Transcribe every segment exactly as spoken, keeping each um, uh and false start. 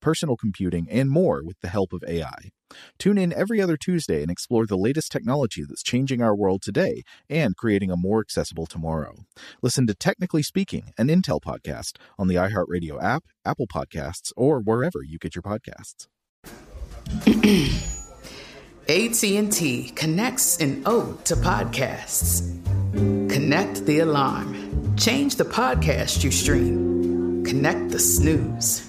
personal computing, and more with the help of A I. Tune in every other Tuesday and explore the latest technology that's changing our world today and creating a more accessible tomorrow. Listen to Technically Speaking, an Intel podcast, on the iHeartRadio app, Apple Podcasts, or wherever you get your podcasts. A T and T connects an ode to podcasts. Connect the alarm. Change the podcast you stream. Connect the snooze.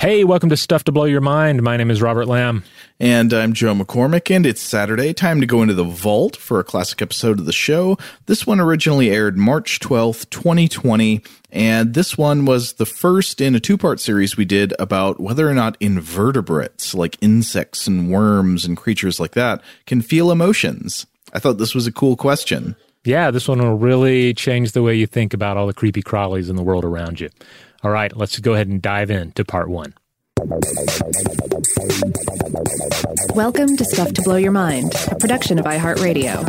Hey, welcome to Stuff to Blow Your Mind. My name is Robert Lamb. And I'm Joe McCormick, and it's Saturday. Time to go into the vault for a classic episode of the show. This one originally aired March twelfth, twenty twenty, and this one was the first in a two-part series we did about whether or not invertebrates, like insects and worms and creatures like that, can feel emotions. I thought this was a cool question. Yeah, this one will really change the way you think about all the creepy crawlies in the world around you. All right, let's go ahead and dive in to part one. Welcome to Stuff to Blow Your Mind, a production of iHeartRadio.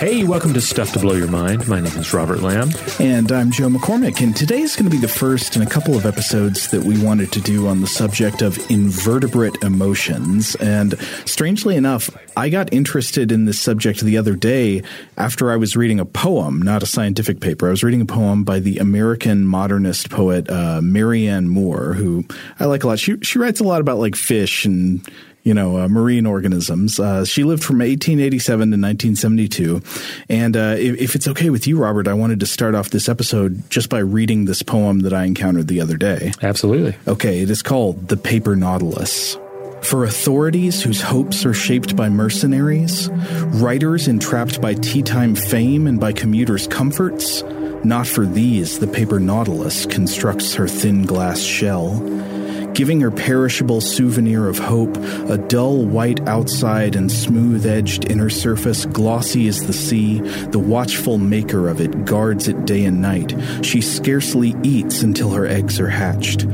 Hey, welcome to Stuff to Blow Your Mind. My name is Robert Lamb. And I'm Joe McCormick, and today is going to be the first in a couple of episodes that we wanted to do on the subject of invertebrate emotions. And strangely enough, I got interested in this subject the other day after I was reading a poem, not a scientific paper. I was reading a poem by the American modernist poet uh, Marianne Moore, who I like a lot. She she writes a lot about like fish and you know, uh, marine organisms. Uh, she lived from eighteen eighty-seven to nineteen seventy-two. And uh, if, if it's okay with you, Robert, I wanted to start off this episode just by reading this poem that I encountered the other day. Absolutely. Okay, it is called The Paper Nautilus. For authorities whose hopes are shaped by mercenaries, writers entrapped by tea-time fame and by commuters' comforts, not for these the paper Nautilus constructs her thin glass shell, giving her perishable souvenir of hope, a dull white outside and smooth-edged inner surface, glossy as the sea, the watchful maker of it guards it day and night. She scarcely eats until her eggs are hatched,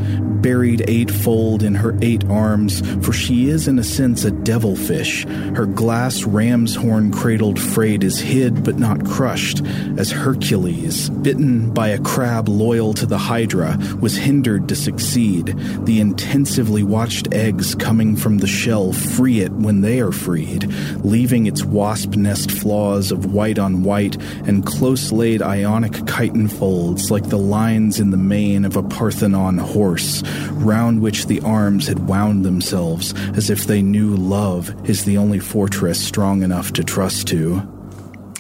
buried eightfold in her eight arms, for she is in a sense a devilfish. Her glass ram's horn cradled freight is hid but not crushed, as Hercules, bitten by a crab loyal to the Hydra, was hindered to succeed. The intensively watched eggs coming from the shell free it when they are freed, leaving its wasp nest flaws of white on white and close-laid ionic chitin folds like the lines in the mane of a Parthenon horse, round which the arms had wound themselves, as if they knew love is the only fortress strong enough to trust to.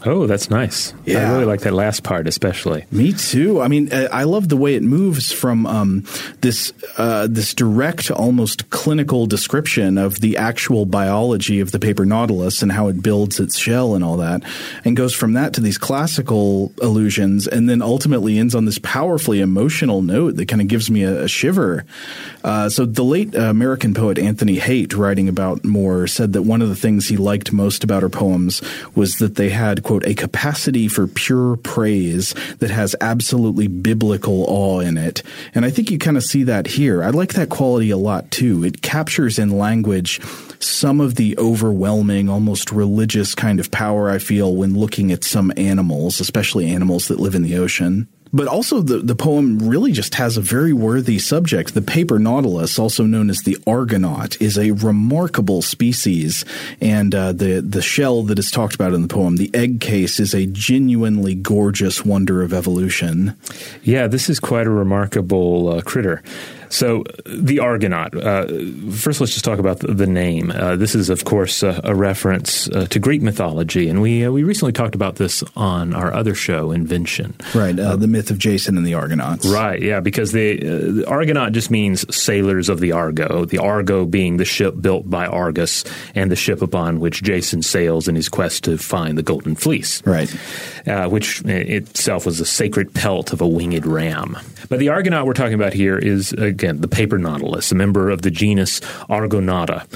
Oh, that's nice. Yeah. I really like that last part especially. Me too. I mean, I love the way it moves from um, this uh, this direct, almost clinical description of the actual biology of the paper nautilus and how it builds its shell and all that, and goes from that to these classical allusions, and then ultimately ends on this powerfully emotional note that kind of gives me a, a shiver. Uh, so the late uh, American poet Anthony Haight, writing about Moore, said that one of the things he liked most about her poems was that they had, quote, a capacity for pure praise that has absolutely biblical awe in it. And I think you kind of see that here. I like that quality a lot, too. It captures in language some of the overwhelming, almost religious kind of power I feel when looking at some animals, especially animals that live in the ocean. But also the, the poem really just has a very worthy subject. The paper nautilus, also known as the Argonaut, is a remarkable species. And uh, the, the shell that is talked about in the poem, the egg case, is a genuinely gorgeous wonder of evolution. Yeah, this is quite a remarkable uh, critter. So the Argonaut, uh, first let's just talk about the name. Uh, this is, of course, uh, a reference uh, to Greek mythology, and we uh, we recently talked about this on our other show, Invention. Right, uh, uh, the myth of Jason and the Argonauts. Right, yeah, because the, uh, the Argonaut just means sailors of the Argo, the Argo being the ship built by Argus and the ship upon which Jason sails in his quest to find the Golden Fleece. Right. Uh, which itself was a sacred pelt of a winged ram. But the Argonaut we're talking about here is a Again, the paper nautilus, a member of the genus Argonauta.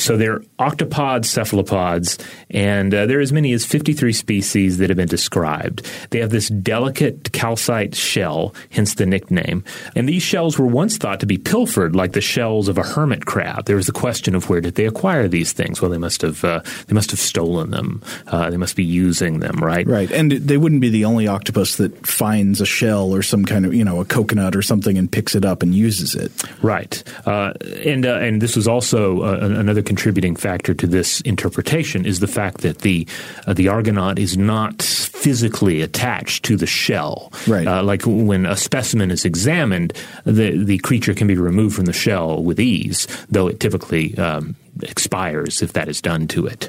So they're octopods, cephalopods, and uh, there are as many as fifty-three species that have been described. They have this delicate calcite shell, hence the nickname. And these shells were once thought to be pilfered, like the shells of a hermit crab. There was the question of where did they acquire these things? Well, they must have uh, they must have stolen them. Uh, they must be using them, right? Right, and they wouldn't be the only octopus that finds a shell or some kind of, you know, a coconut or something and picks it up and uses it. It. Right. Uh, and uh, and this was also uh, another contributing factor to this interpretation is the fact that the uh, the Argonaut is not physically attached to the shell. Right. Uh, like when a specimen is examined, the, the creature can be removed from the shell with ease, though it typically um, expires if that is done to it.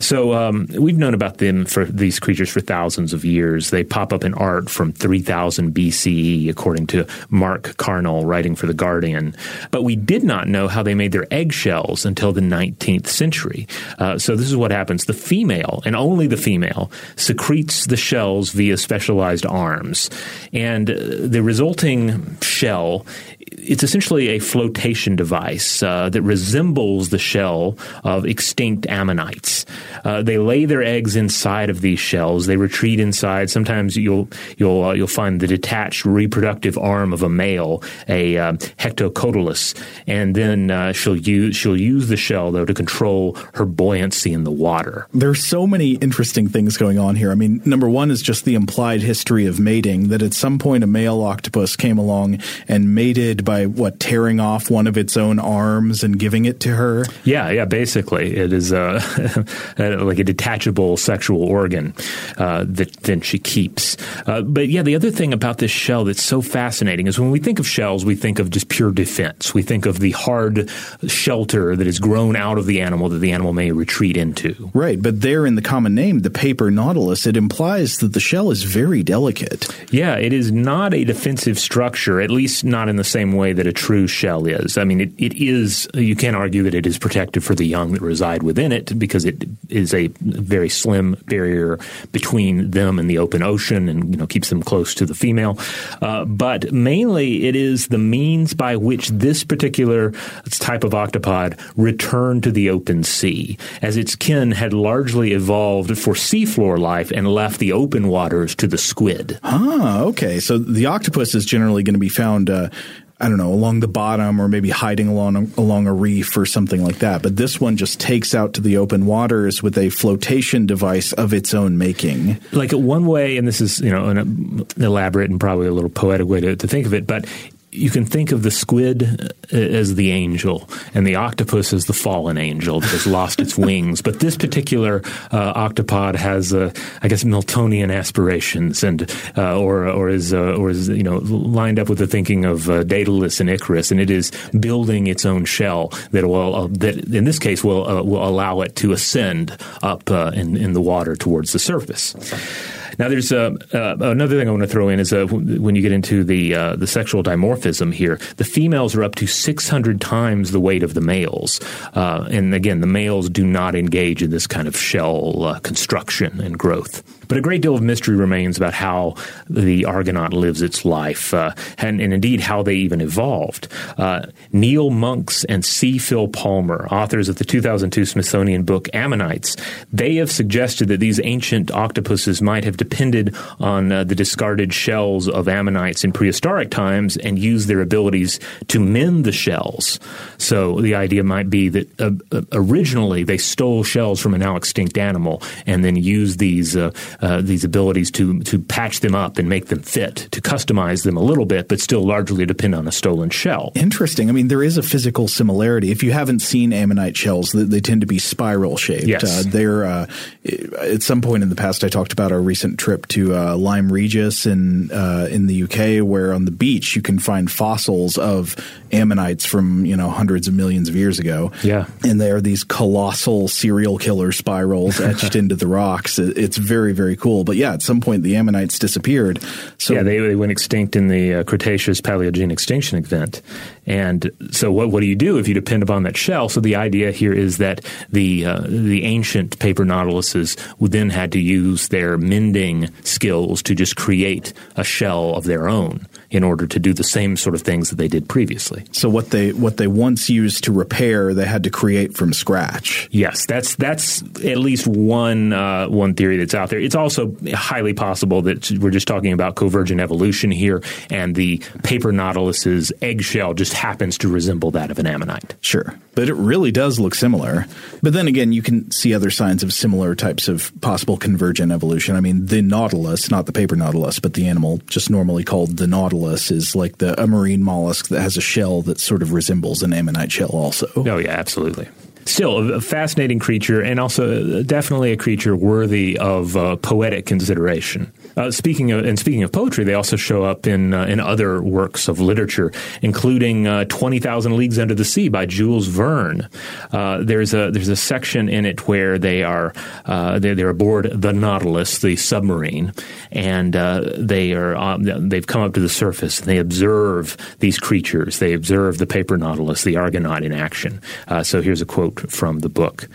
So um, we've known about them for these creatures for thousands of years. They pop up in art from three thousand B C E, according to Mark Carnell, writing for The Guardian. But we did not know how they made their eggshells until the nineteenth century. Uh, so this is what happens. The female, and only the female, secretes the shells via specialized arms. And the resulting shell, it's essentially a flotation device uh, that resembles the shell of extinct ammonites. Uh, they lay their eggs inside of these shells. They retreat inside. Sometimes you'll you'll uh, you'll find the detached reproductive arm of a male, a uh, hectocotylus, and then uh, she'll use she'll use the shell though to control her buoyancy in the water. There's so many interesting things going on here. I mean, number one is just the implied history of mating. That at some point a male octopus came along and mated by what tearing off one of its own arms and giving it to her. Yeah, yeah. Basically, it is a like a detachable sexual organ uh, that then she keeps. Uh, but yeah, the other thing about this shell that's so fascinating is when we think of shells, we think of just pure defense. We think of the hard shelter that is grown out of the animal that the animal may retreat into. Right, but there in the common name, the paper nautilus, it implies that the shell is very delicate. Yeah, it is not a defensive structure, at least not in the same way that a true shell is. I mean, it, it is, you can't argue that it is protective for the young that reside within it because it is a very slim barrier between them and the open ocean and, you know, keeps them close to the female. Uh, but mainly it is the means by which this particular type of octopod returned to the open sea, as its kin had largely evolved for seafloor life and left the open waters to the squid. Ah, okay. So the octopus is generally going to be found uh I don't know, along the bottom or maybe hiding along along a reef or something like that. But this one just takes out to the open waters with a flotation device of its own making. Like one way, and this is, you know, an elaborate and probably a little poetic way to, to think of it, but you can think of the squid as the angel and the octopus as the fallen angel that has lost its wings. But this particular uh, octopod has, uh, I guess, Miltonian aspirations, and uh, or or is uh, or is you know lined up with the thinking of uh, Daedalus and Icarus, and it is building its own shell that will uh, that in this case will uh, will allow it to ascend up uh, in in the water towards the surface. Now, there's uh, uh, another thing I want to throw in is uh, w- when you get into the uh, the sexual dimorphism here, the females are up to six hundred times the weight of the males. Uh, and again, the males do not engage in this kind of shell uh, construction and growth. But a great deal of mystery remains about how the Argonaut lives its life uh, and, and indeed how they even evolved. Uh, Neil Monks and C. Phil Palmer, authors of the two thousand two Smithsonian book Ammonites, they have suggested that these ancient octopuses might have depended on uh, the discarded shells of ammonites in prehistoric times and used their abilities to mend the shells. So the idea might be that uh, uh, originally they stole shells from a now extinct animal and then used these uh, uh, these abilities to to patch them up and make them fit, to customize them a little bit, but still largely depend on a stolen shell. Interesting. I mean, there is a physical similarity. If you haven't seen ammonite shells, they, they tend to be spiral shaped. Yes. Uh, they're uh, at some point in the past, I talked about our recent trip to uh, Lyme Regis in uh, in the U K, where on the beach you can find fossils of ammonites from you know hundreds of millions of years ago. Yeah, and they are these colossal serial killer spirals etched into the rocks. It's very very cool. But yeah, at some point the ammonites disappeared. So yeah, they, they went extinct in the uh, Cretaceous Paleogene extinction event. And so what what do you do if you depend upon that shell? So the idea here is that the uh, the ancient paper nautiluses then had to use their mending skills to just create a shell of their own in order to do the same sort of things that they did previously. So what they what they once used to repair, they had to create from scratch. Yes, that's that's at least one uh, one theory that's out there. It's also highly possible that we're just talking about convergent evolution here, and the paper nautilus's eggshell just happens to resemble that of an ammonite. Sure, but it really does look similar. But then again, you can see other signs of similar types of possible convergent evolution. I mean, the nautilus, not the paper nautilus, but the animal just normally called the nautilus, is like the a marine mollusk that has a shell that sort of resembles an ammonite shell also. Oh, yeah, absolutely. Still, a fascinating creature, and also definitely a creature worthy of uh, poetic consideration. Uh, speaking of, and speaking of poetry, they also show up in uh, in other works of literature, including uh, twenty thousand Leagues Under the Sea by Jules Verne. Uh, there's a there's a section in it where they are uh, they're, they're aboard the Nautilus, the submarine, and uh, they are um, they've come up to the surface and they observe these creatures. They observe the paper Nautilus, the Argonaut, in action. Uh, so here's a quote from the book.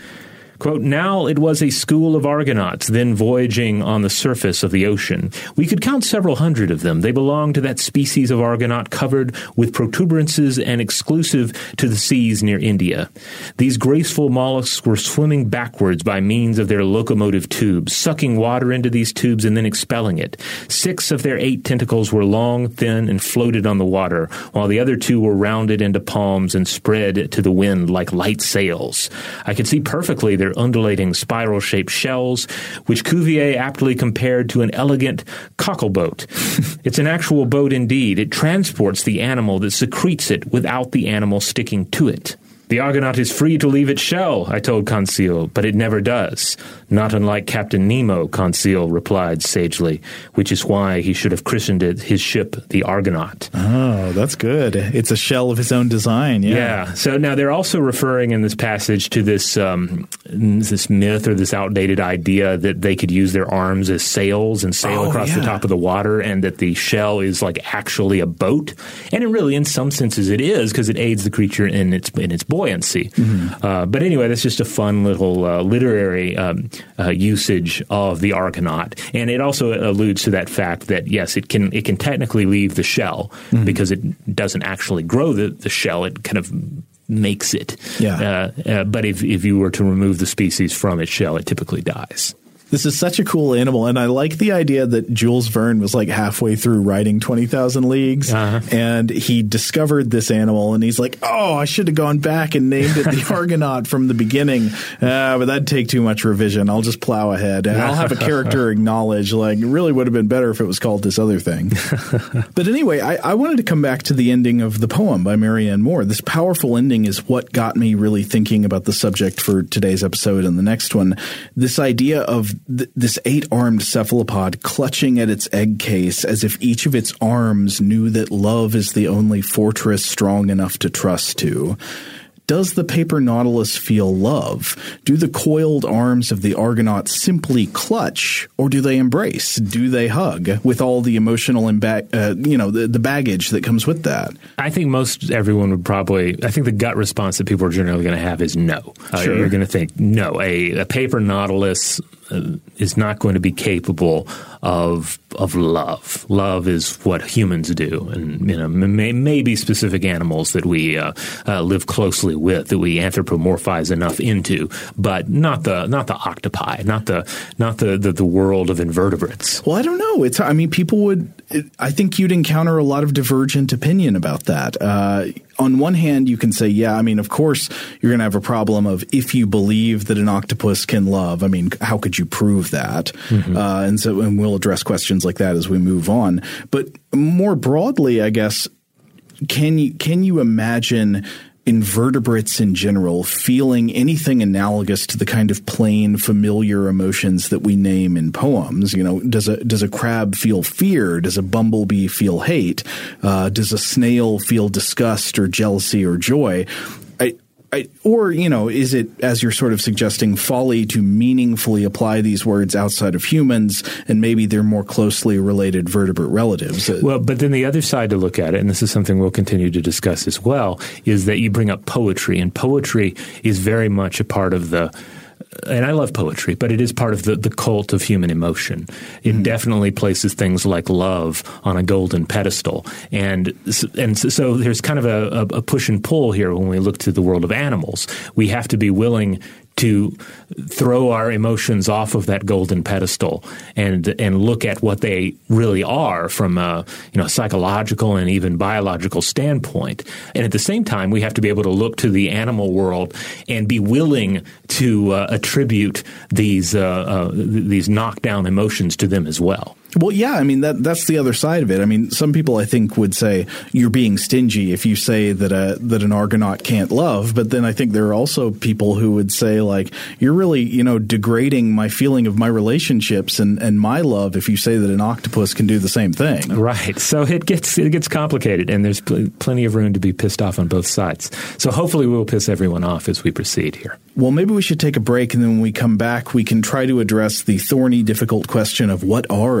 Quote, now it was a school of Argonauts then voyaging on the surface of the ocean. We could count several hundred of them. They belonged to that species of Argonaut covered with protuberances and exclusive to the seas near India. These graceful mollusks were swimming backwards by means of their locomotive tubes, sucking water into these tubes and then expelling it. Six of their eight tentacles were long, thin, and floated on the water, while the other two were rounded into palms and spread to the wind like light sails. I could see perfectly their undulating spiral-shaped shells, which Cuvier aptly compared to an elegant cockleboat. It's an actual boat indeed. It transports the animal that secretes it without the animal sticking to it. The Argonaut is free to leave its shell, I told Conseil, but it never does. Not unlike Captain Nemo, Conseil replied sagely, which is why he should have christened it, his ship the Argonaut. Oh, that's good. It's a shell of his own design, yeah. Yeah. So now they're also referring in this passage to this um, this myth or this outdated idea that they could use their arms as sails and sail oh, across yeah. the top of the water, and that the shell is like actually a boat. And it really, in some senses, it is, because it aids the creature in its in its buoyancy. Mm-hmm. Uh, but anyway, that's just a fun little uh, literary um, uh, usage of the Argonaut. And it also alludes to that fact that, yes, it can it can technically leave the shell mm-hmm. because it doesn't actually grow the, the shell. It kind of makes it. Yeah. Uh, uh, but if, if you were to remove the species from its shell, it typically dies. This is such a cool animal, and I like the idea that Jules Verne was like halfway through writing twenty thousand Leagues, uh-huh. and he discovered this animal, and he's like, oh, I should have gone back and named it the Argonaut from the beginning, uh, but that'd take too much revision. I'll just plow ahead, and I'll have a character acknowledge, like, it really would have been better if it was called this other thing. But anyway, I, I wanted to come back to the ending of the poem by Marianne Moore. This powerful ending is what got me really thinking about the subject for today's episode and the next one. This idea of th- this eight-armed cephalopod clutching at its egg case as if each of its arms knew that love is the only fortress strong enough to trust to. Does the paper Nautilus feel love? Do the coiled arms of the Argonaut simply clutch, or do they embrace? Do they hug with all the emotional and imba- uh, you know the, the baggage that comes with that? I think most everyone would probably. I think the gut response that people are generally going to have is no. Uh, sure. You're going to think no. A, a paper Nautilus uh, is not going to be capable of of love. Love is what humans do, and you know may, maybe specific animals that we uh, uh, live closely with, that we anthropomorphize enough into, but not the not the octopi, not the not the, the, the world of invertebrates. Well, I don't know. It's I mean, people would – I think you'd encounter a lot of divergent opinion about that. Uh, on one hand, you can say, yeah, I mean, of course you're going to have a problem of if you believe that an octopus can love. I mean, how could you prove that? Mm-hmm. Uh, and so and we'll address questions like that as we move on. But more broadly, I guess, can you, can you imagine – invertebrates in general feeling anything analogous to the kind of plain, familiar emotions that we name in poems? You know, does a does a crab feel fear? Does a bumblebee feel hate? Uh, does a snail feel disgust or jealousy or joy? I, I, or, you know, is it, as you're sort of suggesting, folly to meaningfully apply these words outside of humans, and maybe they're more closely related vertebrate relatives? Well, but then the other side to look at it, and this is something we'll continue to discuss as well, is that you bring up poetry, and poetry is very much a part of the and I love poetry, but it is part of the, the cult of human emotion. It mm-hmm. definitely places things like love on a golden pedestal. And and so there's kind of a, a push and pull here when we look to the world of animals. We have to be willing to throw our emotions off of that golden pedestal and and look at what they really are from a you know psychological and even biological standpoint. And at the same time, we have to be able to look to the animal world and be willing to uh, attribute these uh, uh, these knockdown emotions to them as well. Well, yeah, I mean, that that's the other side of it. I mean, some people, I think, would say you're being stingy if you say that a, that an Argonaut can't love. But then I think there are also people who would say, like, you're really, you know, degrading my feeling of my relationships and, and my love if you say that an octopus can do the same thing. Right. So it gets it gets complicated, and there's pl- plenty of room to be pissed off on both sides. So hopefully we'll piss everyone off as we proceed here. Well, maybe we should take a break, and then when we come back, we can try to address the thorny, difficult question of what are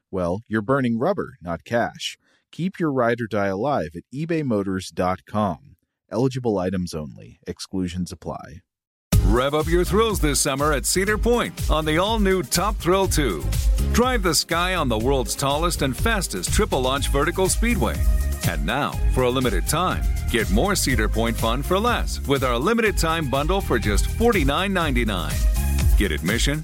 well, you're burning rubber, not cash. Keep your ride or die alive at ebay motors dot com. Eligible items only. Exclusions apply. Rev up your thrills this summer at Cedar Point on the all-new Top Thrill two. Drive the sky on the world's tallest and fastest triple-launch vertical speedway. And now, for a limited time, get more Cedar Point fun for less with our limited-time bundle for just forty-nine ninety-nine. Get admission,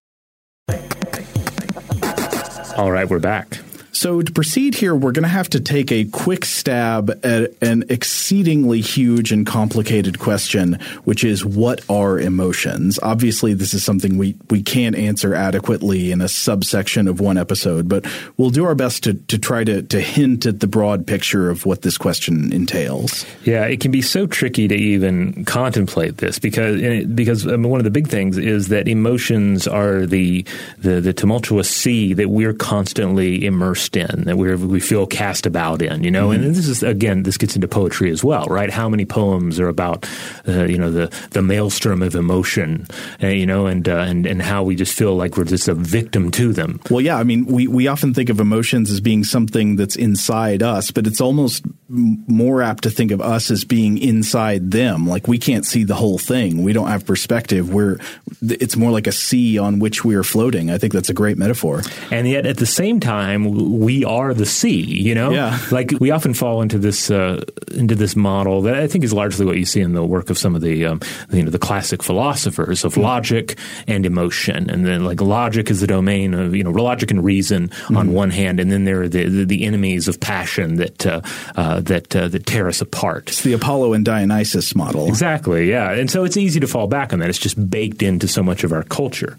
All right, we're back. So to proceed here, we're going to have to take a quick stab at an exceedingly huge and complicated question, which is, what are emotions? Obviously, this is something we, we can't answer adequately in a subsection of one episode, but we'll do our best to, to try to, to hint at the broad picture of what this question entails. Yeah, it can be so tricky to even contemplate this because because one of the big things is that emotions are the the, the tumultuous sea that we're constantly immersed in, that we we feel cast about in, you know, mm-hmm. and this is, again, this gets into poetry as well, right? How many poems are about, uh, you know, the, the maelstrom of emotion, uh, you know, and, uh, and and how we just feel like we're just a victim to them. Well, yeah, I mean, we, we often think of emotions as being something that's inside us, but it's almost more apt to think of us as being inside them. Like, we can't see the whole thing. We don't have perspective. We're, it's more like a sea on which we are floating. I think that's a great metaphor. And yet, at the same time, we are the sea, you know? Yeah. Like, we often fall into this uh, into this model that I think is largely what you see in the work of some of the um, you know, the classic philosophers of logic and emotion. And then, like, logic is the domain of, you know, logic and reason mm-hmm. on one hand, and then there are the, the, the enemies of passion that uh, uh, that uh, that tear us apart. It's the Apollo and Dionysus model. Exactly, yeah. And so it's easy to fall back on that. It's just baked into so much of our culture.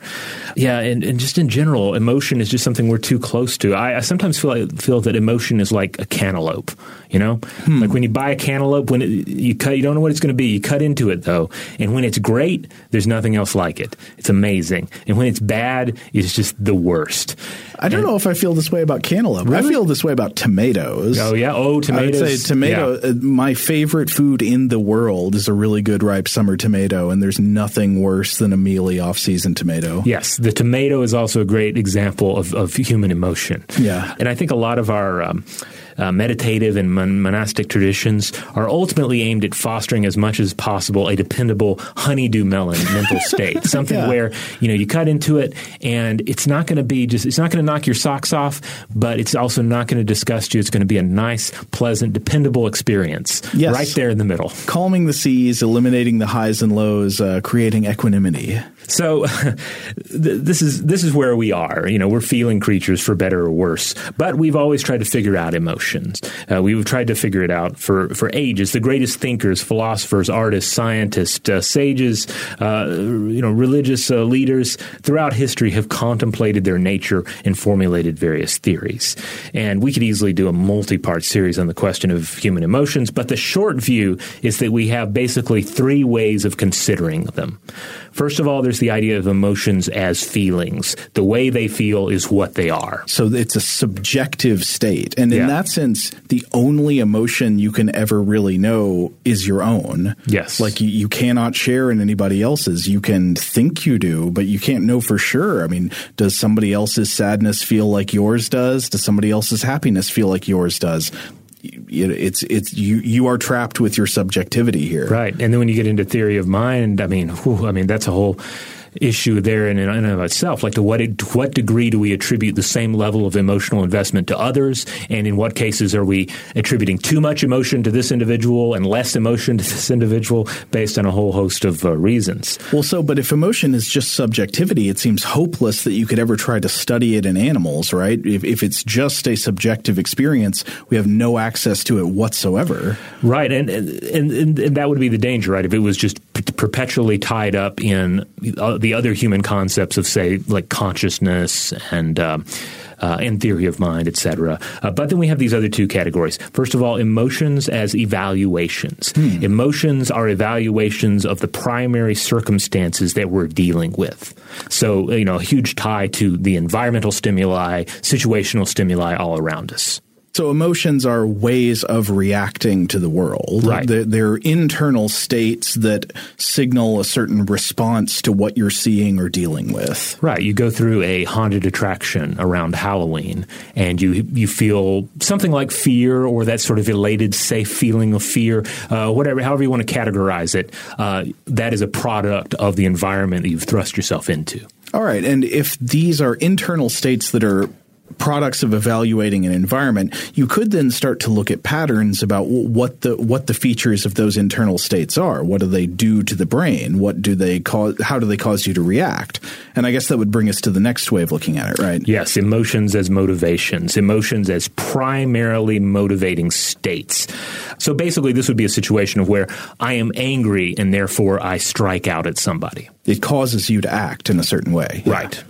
Yeah, and, and just in general, emotion is just something we're too close to. I, I sometimes feel like, feel that emotion is like a cantaloupe, you know? Hmm. Like, when you buy a cantaloupe, when it, you cut, you don't know what it's going to be. You cut into it, though, and when it's great, there's nothing else like it. It's amazing. And when it's bad, it's just the worst. I don't and, know if I feel this way about cantaloupe. Really? I feel this way about tomatoes. Oh, yeah? Oh, tomatoes. I would say tomato, yeah. uh, my favorite food in the world is a really good ripe summer tomato, and there's nothing worse than a mealy off-season tomato. Yes, the tomato is also a great example of, of human emotion. Yeah. And I think a lot of our um, uh, meditative and mon- monastic traditions are ultimately aimed at fostering as much as possible a dependable honeydew melon mental state, something yeah. where, you know, you cut into it and it's not going to be just – it's not going to knock your socks off, but it's also not going to disgust you. It's going to be a nice, pleasant, dependable experience yes. right there in the middle. Calming the seas, eliminating the highs and lows, uh, creating equanimity. So this is this is where we are. You know, we're feeling creatures, for better or worse. But we've always tried to figure out emotions. Uh, we've tried to figure it out for, for ages. The greatest thinkers, philosophers, artists, scientists, uh, sages, uh, you know, religious uh, leaders throughout history have contemplated their nature and formulated various theories. And we could easily do a multi-part series on the question of human emotions. But the short view is that we have basically three ways of considering them. First of all, there's there's the idea of emotions as feelings. The way they feel is what they are. So it's a subjective state. And yeah. in that sense, the only emotion you can ever really know is your own. Yes. Like you, you cannot share in anybody else's. You can think you do, but you can't know for sure. I mean, does somebody else's sadness feel like yours does? Does somebody else's happiness feel like yours does? It's it's you you are trapped with your subjectivity here, right? And then when you get into theory of mind, I mean, whew, I mean that's a whole issue there in and of itself. Like, to what to what degree do we attribute the same level of emotional investment to others, and in what cases are we attributing too much emotion to this individual and less emotion to this individual based on a whole host of uh, reasons? Well, so, but if emotion is just subjectivity, it seems hopeless that you could ever try to study it in animals, right? If, if it's just a subjective experience, we have no access to it whatsoever. Right, and and, and, and that would be the danger, right? If it was just p- perpetually tied up in uh, the other human concepts of, say, like consciousness and um, uh, and theory of mind, et cetera. Uh, but then we have these other two categories. First of all, emotions as evaluations. Hmm. Emotions are evaluations of the primary circumstances that we're dealing with. So, you know, a huge tie to the environmental stimuli, situational stimuli all around us. So emotions are ways of reacting to the world. Right. They're, they're internal states that signal a certain response to what you're seeing or dealing with. Right. You go through a haunted attraction around Halloween, and you you feel something like fear, or that sort of elated, safe feeling of fear, uh, whatever, however you want to categorize it. Uh, that is a product of the environment that you've thrust yourself into. All right. And if these are internal states that are products of evaluating an environment, you could then start to look at patterns about what the what the features of those internal states are. What do they do to the brain? What do they cause? How do they cause you to react? And I guess that would bring us to the next way of looking at it, right? Yes, emotions as motivations, emotions as primarily motivating states. So basically, this would be a situation of where I am angry and therefore I strike out at somebody. It causes you to act in a certain way. Right. Yeah.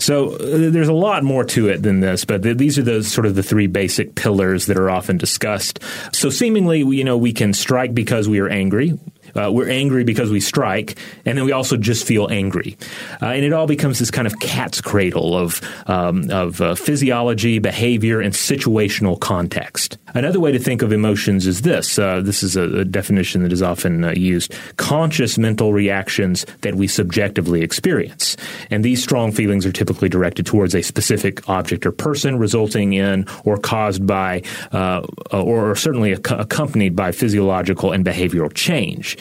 So uh, there's a lot more to it than this, but th- these are those sort of the three basic pillars that are often discussed. So seemingly, you know, we can strike because we are angry. Uh, we're angry because we strike, and then we also just feel angry. Uh, and it all becomes this kind of cat's cradle of um, of uh, physiology, behavior, and situational context. Another way to think of emotions is this. Uh, this is a, a definition that is often uh, used. Conscious mental reactions that we subjectively experience. And these strong feelings are typically directed towards a specific object or person, resulting in or caused by uh, or certainly ac- accompanied by physiological and behavioral change.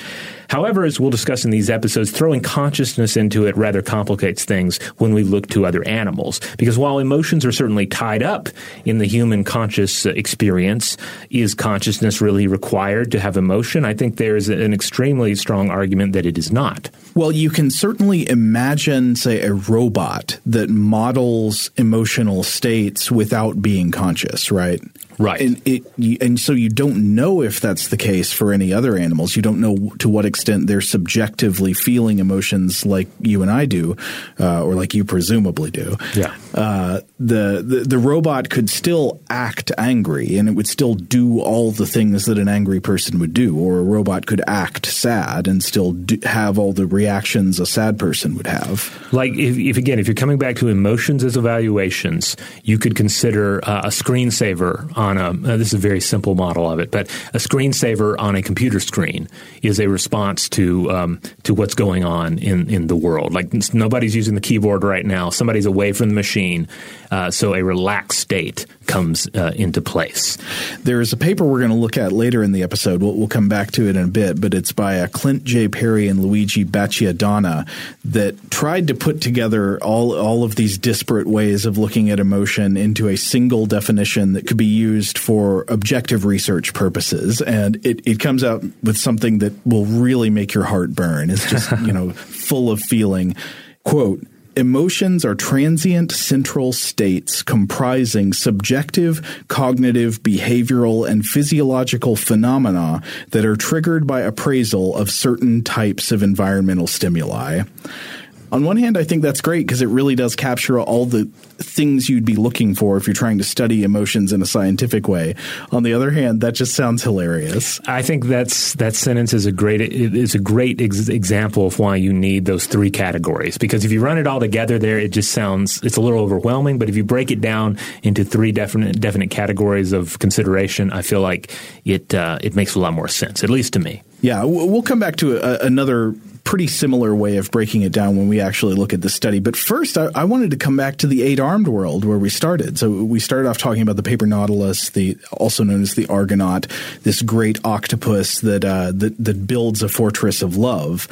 However, as we'll discuss in these episodes, throwing consciousness into it rather complicates things when we look to other animals. Because while emotions are certainly tied up in the human conscious experience, is consciousness really required to have emotion? I think there is an extremely strong argument that it is not. Well, you can certainly imagine, say, a robot that models emotional states without being conscious, right? Right. And, it, and so you don't know if that's the case for any other animals. You don't know to what extent they're subjectively feeling emotions like you and I do, uh, or like you presumably do. Yeah. Uh, the, the the robot could still act angry, and it would still do all the things that an angry person would do, or a robot could act sad and still do, have all the reactions a sad person would have. Like, if, if again, if you're coming back to emotions as evaluations, you could consider uh, a screensaver on a uh, – this is a very simple model of it, but a screensaver on a computer screen is a response to um, to what's going on in, in the world. Like, nobody's using the keyboard right now. Somebody's away from the machine, uh, so a relaxed state comes uh, into place. There is a paper we're going to look at later in the episode. We'll, we'll come back to it in a bit, but it's by uh, Clint J. Perry and Luigi Bacciadonna that tried to put together all, all of these disparate ways of looking at emotion into a single definition that could be used for objective research purposes. And it, it comes out with something that will really make your heart burn. It's just, you know, full of feeling. Quote, "Emotions are transient central states comprising subjective, cognitive, behavioral, and physiological phenomena that are triggered by appraisal of certain types of environmental stimuli." On one hand, I think that's great because it really does capture all the things you'd be looking for if you're trying to study emotions in a scientific way. On the other hand, that just sounds hilarious. I think that's that sentence is a great is a great ex- example of why you need those three categories, because if you run it all together there, it just sounds it's a little overwhelming. But if you break it down into three definite definite categories of consideration, I feel like it uh, it makes a lot more sense, at least to me. Yeah, we'll come back to a, another pretty similar way of breaking it down when we actually look at the study. But first, I, I wanted to come back to the eight-armed world where we started. So we started off talking about the paper nautilus, the also known as the Argonaut, this great octopus that uh, that, that builds a fortress of love.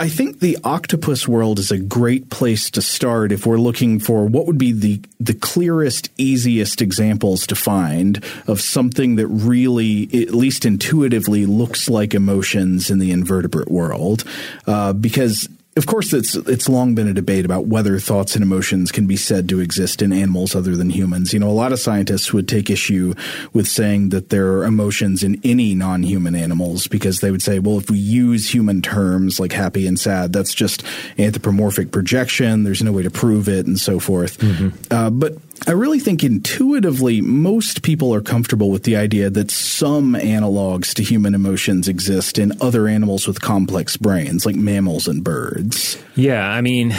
I think the octopus world is a great place to start if we're looking for what would be the, the clearest, easiest examples to find of something that really, at least intuitively, looks like emotions in the invertebrate world. Uh, because, of course, it's it's long been a debate about whether thoughts and emotions can be said to exist in animals other than humans. You know, a lot of scientists would take issue with saying that there are emotions in any non-human animals because they would say, well, if we use human terms like happy and sad, that's just anthropomorphic projection. There's no way to prove it and so forth. Mm-hmm. Uh, but I really think intuitively most people are comfortable with the idea that some analogs to human emotions exist in other animals with complex brains, like mammals and birds. Yeah, I mean,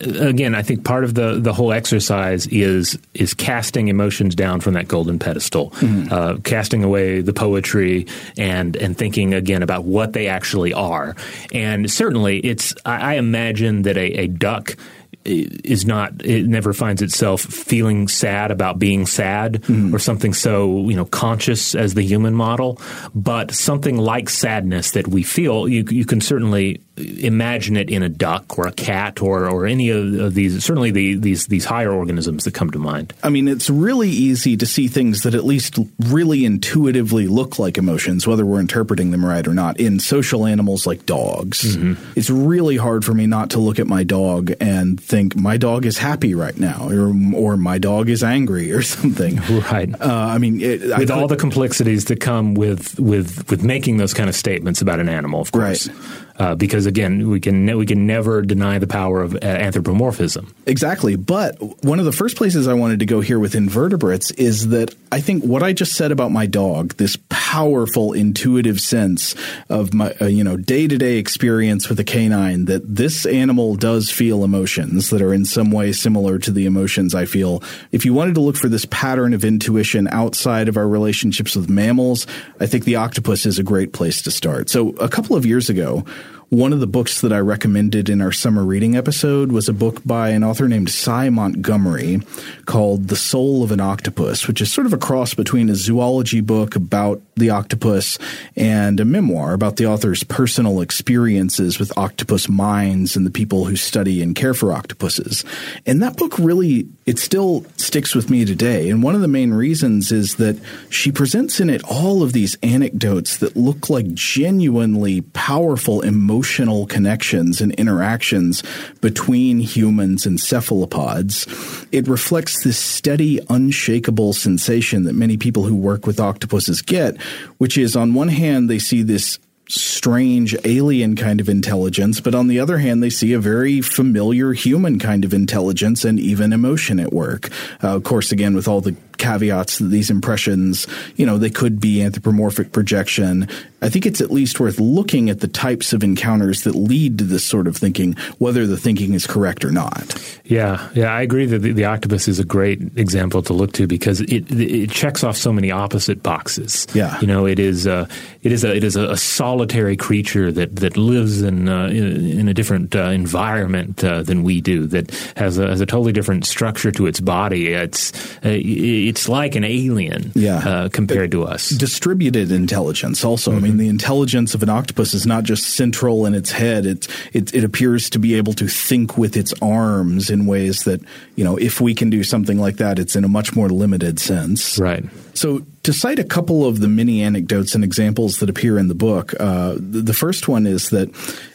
again, I think part of the, the whole exercise is is casting emotions down from that golden pedestal, mm-hmm. uh, casting away the poetry and and thinking again about what they actually are. And certainly it's – I imagine that a, a duck – is not it never finds itself feeling sad about being sad mm. or something so, you know, conscious as the human model. But something like sadness that we feel, you you can certainly imagine it in a duck or a cat or or any of, of these, certainly the, these these higher organisms that come to mind. I mean, it's really easy to see things that at least really intuitively look like emotions, whether we're interpreting them right or not, in social animals like dogs. Mm-hmm. It's really hard for me not to look at my dog and think my dog is happy right now, or or my dog is angry, or something. Right. Uh, I mean, it, with I could, all the complexities that come with with with making those kind of statements about an animal, of course. Right. Uh, because again, we can we can never deny the power of uh, anthropomorphism. Exactly. But one of the first places I wanted to go here with invertebrates is that I think what I just said about my dog, this powerful intuitive sense of my uh, you know day-to-day experience with a canine, that this animal does feel emotions that are in some way similar to the emotions I feel. If you wanted to look for this pattern of intuition outside of our relationships with mammals, I think the octopus is a great place to start. So a couple of years ago, one of the books that I recommended in our summer reading episode was a book by an author named Cy Montgomery called The Soul of an Octopus, which is sort of a cross between a zoology book about the octopus and a memoir about the author's personal experiences with octopus minds and the people who study and care for octopuses. And that book really, it still sticks with me today. And one of the main reasons is that she presents in it all of these anecdotes that look like genuinely powerful emotions. Emotional connections and interactions between humans and cephalopods. It reflects this steady, unshakable sensation that many people who work with octopuses get, which is on one hand, they see this strange alien kind of intelligence, but on the other hand, they see a very familiar human kind of intelligence and even emotion at work. Uh, of course, again, with all the caveats that these impressions, you know, they could be anthropomorphic projection. I think it's at least worth looking at the types of encounters that lead to this sort of thinking, whether the thinking is correct or not. Yeah, yeah, I agree that the, the octopus is a great example to look to because it it checks off so many opposite boxes. Yeah, you know, it is a it is a it is a solitary creature that that lives in uh, in a different uh, environment uh, than we do. That has a, has a totally different structure to its body. It's uh, it, It's like an alien yeah. uh, compared it, to us. Distributed intelligence also. Mm-hmm. I mean, the intelligence of an octopus is not just central in its head. It, it, it appears to be able to think with its arms in ways that, you know, if we can do something like that, it's in a much more limited sense. Right. So To cite a couple of the many anecdotes and examples that appear in the book, uh, the, the first one is that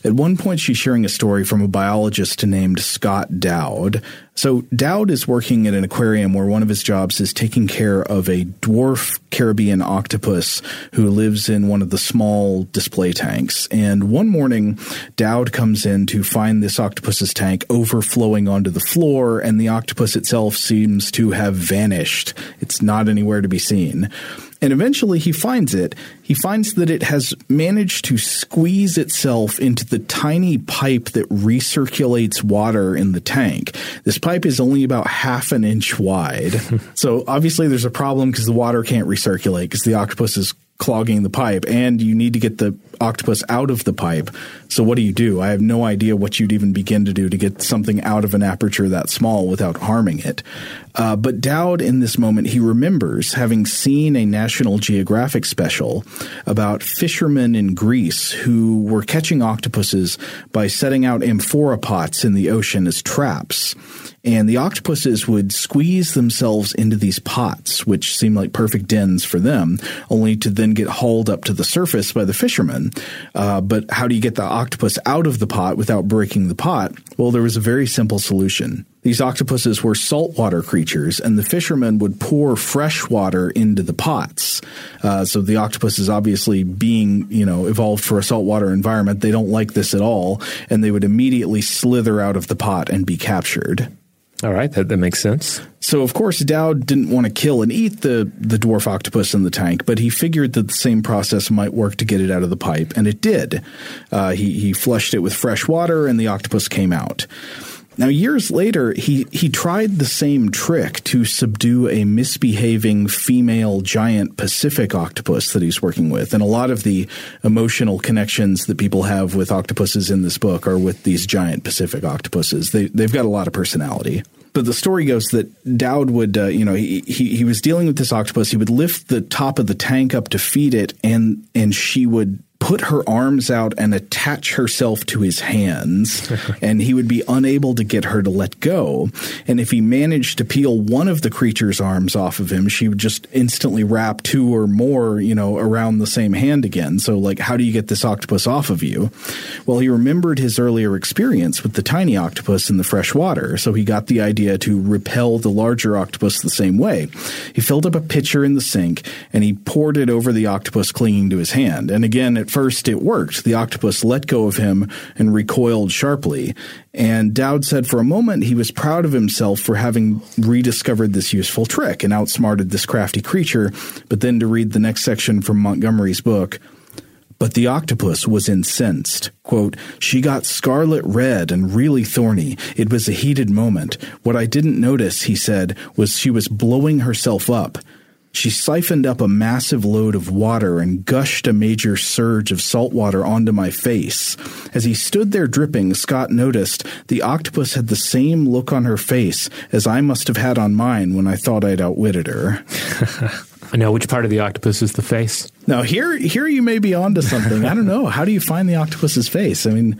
at one point she's sharing a story from a biologist named Scott Dowd. So Dowd is working at an aquarium where one of his jobs is taking care of a dwarf Caribbean octopus who lives in one of the small display tanks. And one morning, Dowd comes in to find this octopus's tank overflowing onto the floor, and the octopus itself seems to have vanished. It's not anywhere to be seen. And eventually he finds it. He finds that it has managed to squeeze itself into the tiny pipe that recirculates water in the tank. This pipe is only about half an inch wide. So obviously there's a problem because the water can't recirculate because the octopus is clogging the pipe, and you need to get the octopus out of the pipe. So what do you do? I have no idea what you'd even begin to do to get something out of an aperture that small without harming it. Uh, but Dowd, in this moment, he remembers having seen a National Geographic special about fishermen in Greece who were catching octopuses by setting out amphora pots in the ocean as traps. And the octopuses would squeeze themselves into these pots, which seemed like perfect dens for them, only to then get hauled up to the surface by the fishermen. Uh, but how do you get the octopus out of the pot without breaking the pot? Well, there was a very simple solution. These octopuses were saltwater creatures, and the fishermen would pour fresh water into the pots. Uh, so the octopus is obviously being, you know, evolved for a saltwater environment. They don't like this at all, and they would immediately slither out of the pot and be captured. All right. That, that makes sense. So, of course, Dowd didn't want to kill and eat the, the dwarf octopus in the tank, but he figured that the same process might work to get it out of the pipe, and it did. Uh, he, he flushed it with fresh water, and the octopus came out. Now, years later, he, he tried the same trick to subdue a misbehaving female giant Pacific octopus that he's working with. And a lot of the emotional connections that people have with octopuses in this book are with these giant Pacific octopuses. They, they've got a lot of personality. But the story goes that Dowd would, uh, you know, he, he he was dealing with this octopus. He would lift the top of the tank up to feed it, and and she would put her arms out and attach herself to his hands, and he would be unable to get her to let go. And if he managed to peel one of the creature's arms off of him, she would just instantly wrap two or more, you know, around the same hand again. So, like, how do you get this octopus off of you? Well, he remembered his earlier experience with the tiny octopus in the fresh water, so he got the idea to repel the larger octopus the same way. He filled up a pitcher in the sink, and he poured it over the octopus clinging to his hand. And again, it At first, it worked. The octopus let go of him and recoiled sharply. And Dowd said for a moment he was proud of himself for having rediscovered this useful trick and outsmarted this crafty creature. But then to read the next section from Montgomery's book, "But the octopus was incensed. Quote, she got scarlet red and really thorny. It was a heated moment. What I didn't notice," he said, "was she was blowing herself up. She siphoned up a massive load of water and gushed a major surge of salt water onto my face. As he stood there dripping, Scott noticed the octopus had the same look on her face as I must have had on mine when I thought I'd outwitted her." I know. Which part of the octopus is the face? Now, here here you may be onto something. I don't know. How do you find the octopus's face? I mean,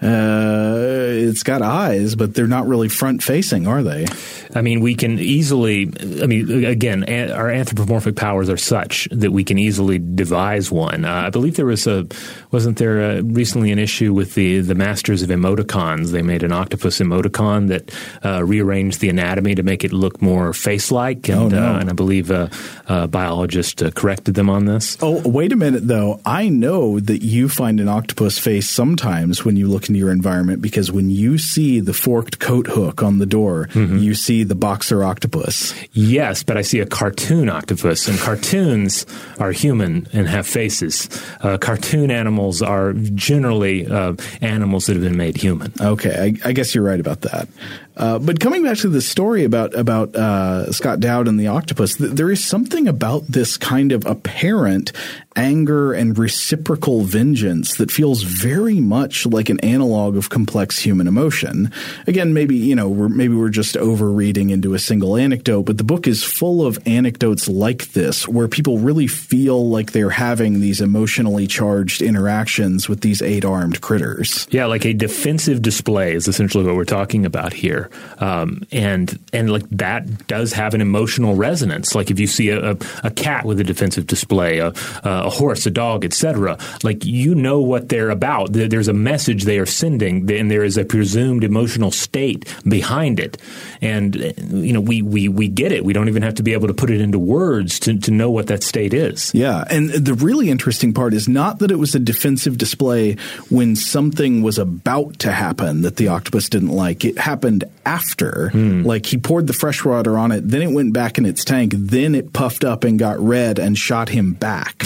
uh, it's got eyes, but they're not really front-facing, are they? I mean, we can easily – I mean, again, a- our anthropomorphic powers are such that we can easily devise one. Uh, I believe there was a – wasn't there a, recently an issue with the, the masters of emoticons? They made an octopus emoticon that uh, rearranged the anatomy to make it look more face-like, and, oh, no. uh, and I believe uh, uh, biologist uh, corrected them on this. Oh, wait a minute, though. I know that you find an octopus face sometimes when you look into your environment, because when you see the forked coat hook on the door, mm-hmm. you see the boxer octopus. Yes, but I see a cartoon octopus, and cartoons are human and have faces. Uh, cartoon animals are generally uh, animals that have been made human. Okay, I, I guess you're right about that. Uh, but coming back to the story about about uh, Scott Dowd and the octopus, th- there is something about this kind of apparent anger and reciprocal vengeance that feels very much like an animal analog of complex human emotion. Again, maybe, you know, we're, maybe we're just over-reading into a single anecdote, but the book is full of anecdotes like this where people really feel like they're having these emotionally charged interactions with these eight-armed critters. Yeah, like a defensive display is essentially what we're talking about here. Um, and, and like that does have an emotional resonance. Like if you see a, a, a cat with a defensive display, a, a horse, a dog, et cetera, like you know what they're about. There's a message they are sending, and there is a presumed emotional state behind it. And, you know, we we, we get it. We don't even have to be able to put it into words to, to know what that state is. Yeah, and the really interesting part is not that it was a defensive display when something was about to happen that the octopus didn't like. It happened after. Hmm. Like he poured the fresh water on it, then it went back in its tank, then it puffed up and got red and shot him back.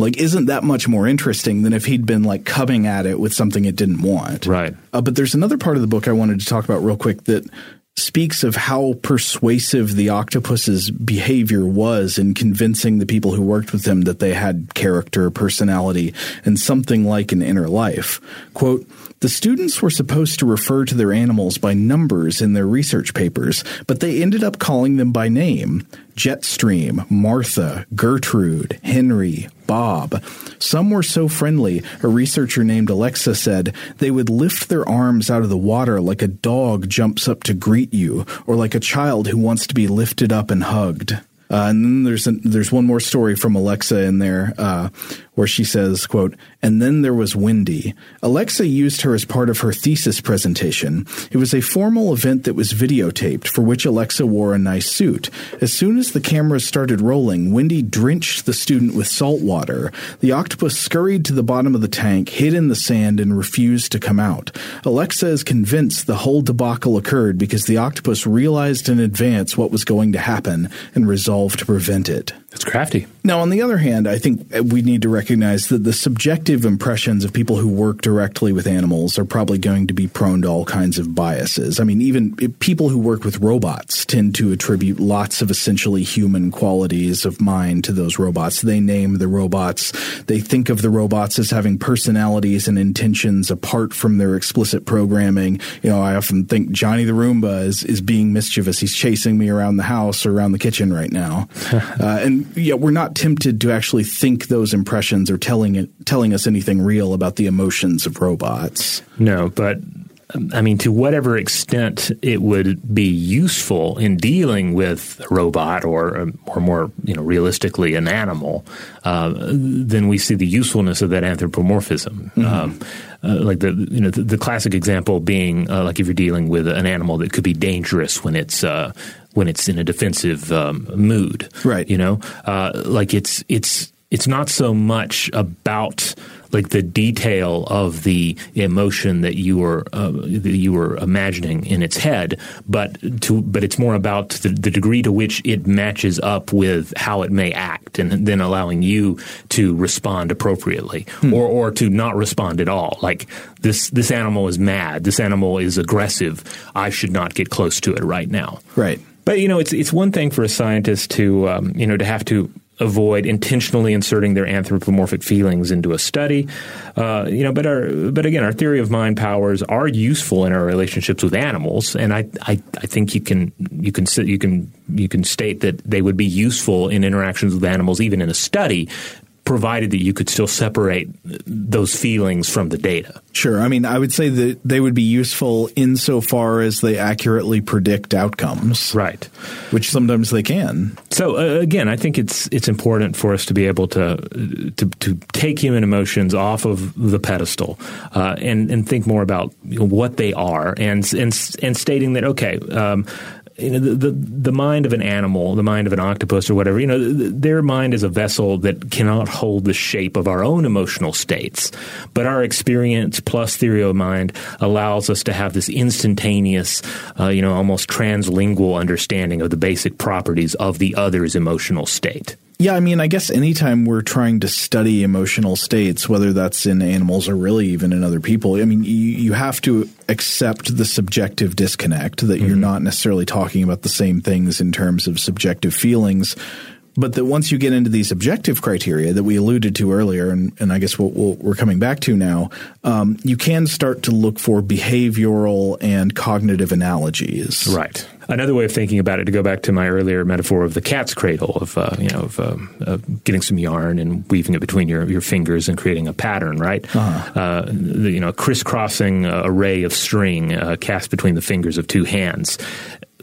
Like, isn't that much more interesting than if he'd been like coming at it with something it didn't want? Right. Uh, but there's another part of the book I wanted to talk about real quick that speaks of how persuasive the octopus's behavior was in convincing the people who worked with him that they had character, personality, and something like an inner life. Quote, "The students were supposed to refer to their animals by numbers in their research papers, but they ended up calling them by name. Jetstream, Martha, Gertrude, Henry, Bob. Some were so friendly, a researcher named Alexa said, they would lift their arms out of the water like a dog jumps up to greet you, or like a child who wants to be lifted up and hugged." Uh, and then there's, a, there's one more story from Alexa in there uh, where she says, quote, "And then there was Wendy. Alexa used her as part of her thesis presentation. It was a formal event that was videotaped, for which Alexa wore a nice suit. As soon as the cameras started rolling, Wendy drenched the student with salt water. The octopus scurried to the bottom of the tank, hid in the sand, and refused to come out. Alexa is convinced the whole debacle occurred because the octopus realized in advance what was going to happen and resolved to prevent it." It's crafty. Now, on the other hand, I think we need to recognize that the subjective impressions of people who work directly with animals are probably going to be prone to all kinds of biases. I mean, even people who work with robots tend to attribute lots of essentially human qualities of mind to those robots. They name the robots. They think of the robots as having personalities and intentions apart from their explicit programming. You know, I often think Johnny the Roomba is, is being mischievous. He's chasing me around the house or around the kitchen right now. Uh, and yeah, we're not tempted to actually think those impressions are telling it, telling us anything real about the emotions of robots. No, but I mean, to whatever extent it would be useful in dealing with a robot or, or more, you know, realistically, an animal, uh, then we see the usefulness of that anthropomorphism. Mm-hmm. Um, uh, like the you know the, the classic example being uh, like if you're dealing with an animal that could be dangerous when it's uh, when it's in a defensive um, mood, right? You know, uh, like it's it's it's not so much about like the detail of the emotion that you were uh, that you were imagining in its head, but to but it's more about the, the degree to which it matches up with how it may act, and then allowing you to respond appropriately, hmm. or or to not respond at all. Like this this animal is mad. This animal is aggressive. I should not get close to it right now. Right. But you know, it's it's one thing for a scientist to um, you know to have to avoid intentionally inserting their anthropomorphic feelings into a study. Uh, you know, but our, but again, our theory of mind powers are useful in our relationships with animals, and I, I, I think you can you can you can you can state that they would be useful in interactions with animals, even in a study, provided that you could still separate those feelings from the data. Sure. I mean, I would say that they would be useful insofar as they accurately predict outcomes. Right. Which sometimes they can. So, uh, again, I think it's it's important for us to be able to to, to take human emotions off of the pedestal uh, and, and think more about you know, what they are and, and, and stating that, okay, um, You know, the, the the mind of an animal, the mind of an octopus or whatever, you know, th- their mind is a vessel that cannot hold the shape of our own emotional states. But our experience plus theory of mind allows us to have this instantaneous, uh, you know, almost translingual understanding of the basic properties of the other's emotional state. Yeah, I mean, I guess anytime we're trying to study emotional states, whether that's in animals or really even in other people, I mean, you, you have to accept the subjective disconnect that mm-hmm. you're not necessarily talking about the same things in terms of subjective feelings. But that once you get into these objective criteria that we alluded to earlier, and, and I guess we'll, we'll, we're coming back to now, um, you can start to look for behavioral and cognitive analogies. Right. Another way of thinking about it, to go back to my earlier metaphor of the cat's cradle, of uh, you know, of um, uh, getting some yarn and weaving it between your, your fingers and creating a pattern, right? Uh-huh. Uh, the, you know, a crisscrossing uh, array of string uh, cast between the fingers of two hands.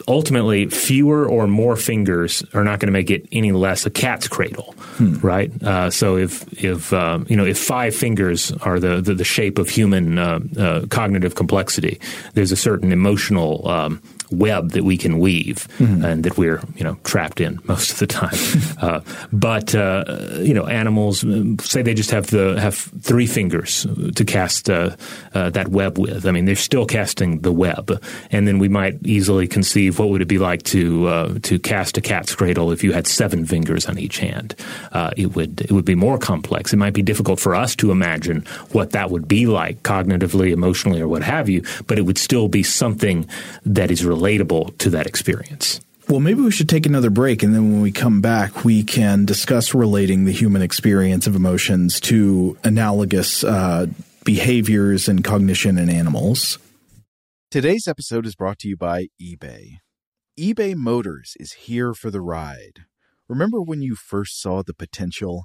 Ultimately, fewer or more fingers are not going to make it any less a cat's cradle, hmm. right? Uh, so if if um, you know if five fingers are the the, the shape of human uh, uh, cognitive complexity, there's a certain emotional um, web that we can weave, mm-hmm. and that we're you know trapped in most of the time. uh, but uh, you know, animals, say they just have the have three fingers to cast uh, uh, that web with. I mean, they're still casting the web, and then we might easily conceive, what would it be like to uh, to cast a cat's cradle if you had seven fingers on each hand? Uh, it would it would be more complex. It might be difficult for us to imagine what that would be like cognitively, emotionally, or what have you, but it would still be something that is relatable to that experience. Well, maybe we should take another break, and then when we come back, we can discuss relating the human experience of emotions to analogous uh, behaviors and cognition in animals. Today's episode is brought to you by eBay. eBay Motors is here for the ride. Remember when you first saw the potential?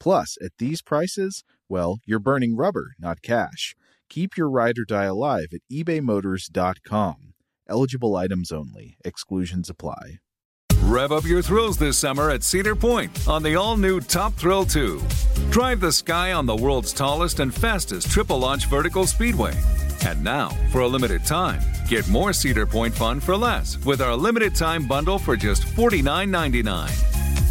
Plus, at these prices, well, you're burning rubber, not cash. Keep your ride or die alive at ebay motors dot com. Eligible items only. Exclusions apply. Rev up your thrills this summer at Cedar Point on the all-new Top Thrill two. Drive the sky on the world's tallest and fastest triple-launch vertical speedway. And now, for a limited time, get more Cedar Point fun for less with our limited-time bundle for just forty-nine ninety-nine.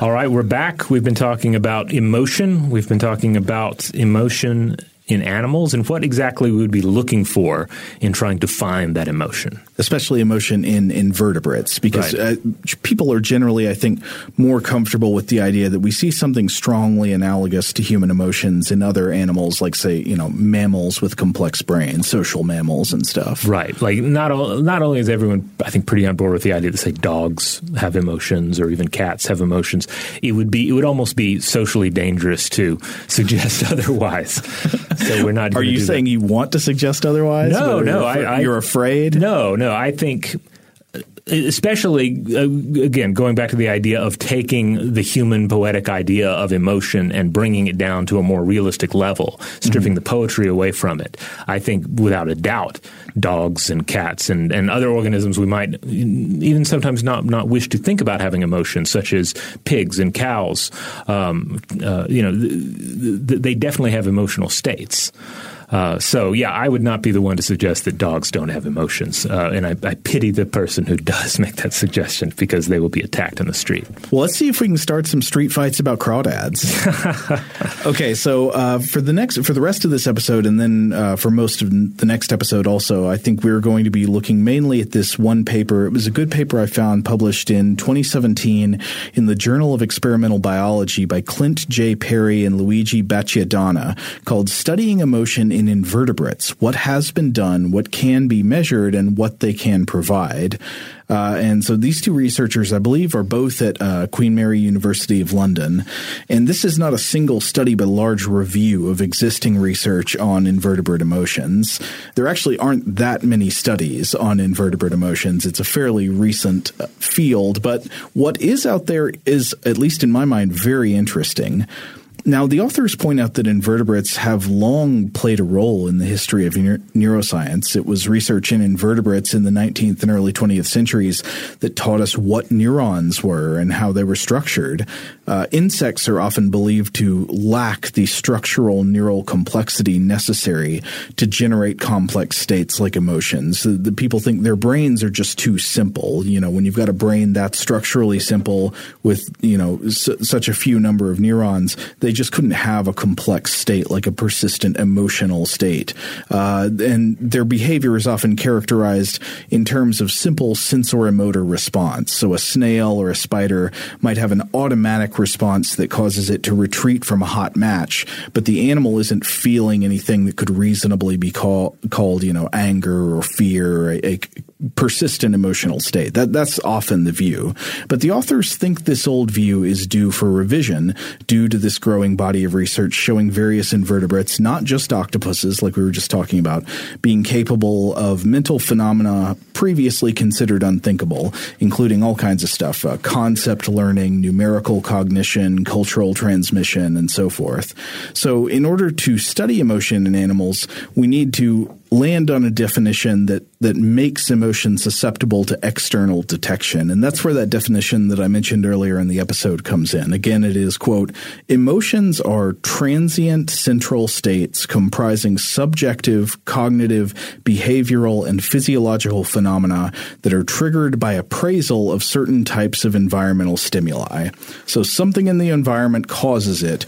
All right, we're back. We've been talking about emotion. We've been talking about emotion in animals and what exactly we would be looking for in trying to find that emotion. Especially emotion in invertebrates, because right. uh, people are generally, I think, more comfortable with the idea that we see something strongly analogous to human emotions in other animals, like, say, you know, mammals with complex brains, social mammals and stuff. Right. Like, not, all, not only is everyone, I think, pretty on board with the idea that, say, dogs have emotions or even cats have emotions, it would be it would almost be socially dangerous to suggest otherwise. So we're not. Are you saying that. You want to suggest otherwise? No, no. You're, I, you're afraid? No, no. I think, especially, again, going back to the idea of taking the human poetic idea of emotion and bringing it down to a more realistic level, stripping mm-hmm. the poetry away from it. I think, without a doubt, dogs and cats and, and other organisms we might even sometimes not, not wish to think about having emotions, such as pigs and cows. Um, uh, you know, th- th- they definitely have emotional states. Uh, so, yeah, I would not be the one to suggest that dogs don't have emotions. Uh, and I, I pity the person who does make that suggestion, because they will be attacked on the street. Well, let's see if we can start some street fights about crawdads. Okay, so uh, for the next, for the rest of this episode, and then uh, for most of the next episode also, I think we're going to be looking mainly at this one paper. It was a good paper I found, published in twenty seventeen in the Journal of Experimental Biology by Clint J. Perry and Luigi Bacciadonna, called Studying Emotion in In Invertebrates, What Has Been Done, What Can Be Measured, and What They Can Provide. Uh, and so these two researchers, I believe, are both at uh, Queen Mary University of London. And this is not a single study, but a large review of existing research on invertebrate emotions. There actually aren't that many studies on invertebrate emotions. It's a fairly recent field, but what is out there is, at least in my mind, very interesting. Now, the authors point out that invertebrates have long played a role in the history of neuro- neuroscience. It was research in invertebrates in the nineteenth and early twentieth centuries that taught us what neurons were and how they were structured. Uh, insects are often believed to lack the structural neural complexity necessary to generate complex states like emotions. The, the people think their brains are just too simple. You know, when you've got a brain that's structurally simple with, you know, su- such a few number of neurons, they They just couldn't have a complex state, like a persistent emotional state. Uh, and their behavior is often characterized in terms of simple sensorimotor response. So a snail or a spider might have an automatic response that causes it to retreat from a hot match, but the animal isn't feeling anything that could reasonably be call, called, you know, anger or fear, a, a persistent emotional state. That, that's often the view. But the authors think this old view is due for revision due to this growing body of research showing various invertebrates, not just octopuses like we were just talking about, being capable of mental phenomena previously considered unthinkable, including all kinds of stuff, uh, concept learning, numerical cognition, cultural transmission, and so forth. So in order to study emotion in animals, we need to land on a definition that, that makes emotion susceptible to external detection. And that's where that definition that I mentioned earlier in the episode comes in. Again, it is, quote, emotions are transient central states comprising subjective, cognitive, behavioral, and physiological phenomena that are triggered by appraisal of certain types of environmental stimuli. So something in the environment causes it.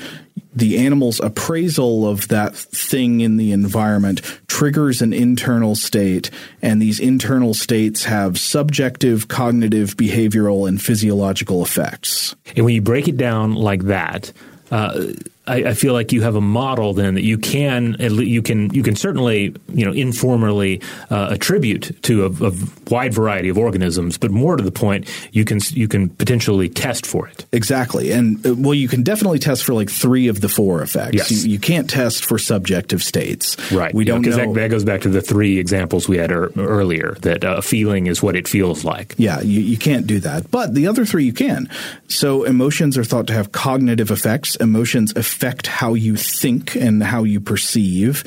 The animal's appraisal of that thing in the environment triggers an internal state, and these internal states have subjective, cognitive, behavioral, and physiological effects. And when you break it down like that, uh, I, I feel like you have a model then that you can you can you can certainly, you know, informally uh, attribute to a, a wide variety of organisms, but more to the point, you can you can potentially test for it. Exactly, and uh, well, you can definitely test for like three of the four effects. Yes. You, you can't test for subjective states. Right. We don't because yeah, that, that goes back to the three examples we had er, earlier that a uh, feeling is what it feels like. Yeah, you, you can't do that, but the other three you can. So emotions are thought to have cognitive effects. Emotions affect affect how you think and how you perceive.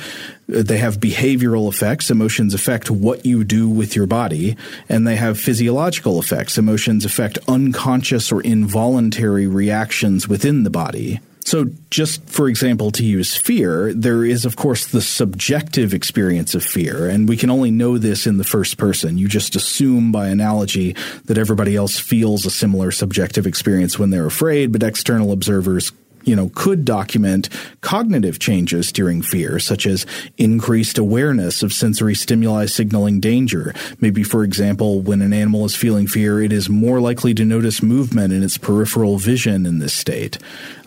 They have behavioral effects. Emotions affect what you do with your body. And they have physiological effects. Emotions affect unconscious or involuntary reactions within the body. So just, for example, to use fear, there is, of course, the subjective experience of fear. And we can only know this in the first person. You just assume by analogy that everybody else feels a similar subjective experience when they're afraid, but external observers you know, could document cognitive changes during fear, such as increased awareness of sensory stimuli signaling danger. Maybe, for example, when an animal is feeling fear, it is more likely to notice movement in its peripheral vision in this state.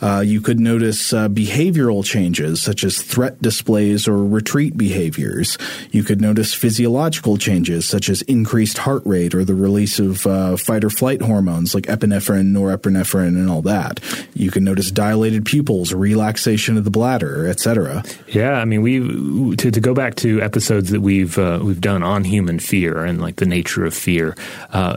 Uh, you could notice uh, behavioral changes, such as threat displays or retreat behaviors. You could notice physiological changes, such as increased heart rate or the release of uh, fight or flight hormones like epinephrine, norepinephrine, and all that. You can notice dilated pupils, relaxation of the bladder, et cetera. Yeah, I mean, we to, to go back to episodes that we've uh, we've done on human fear and like the nature of fear. Uh,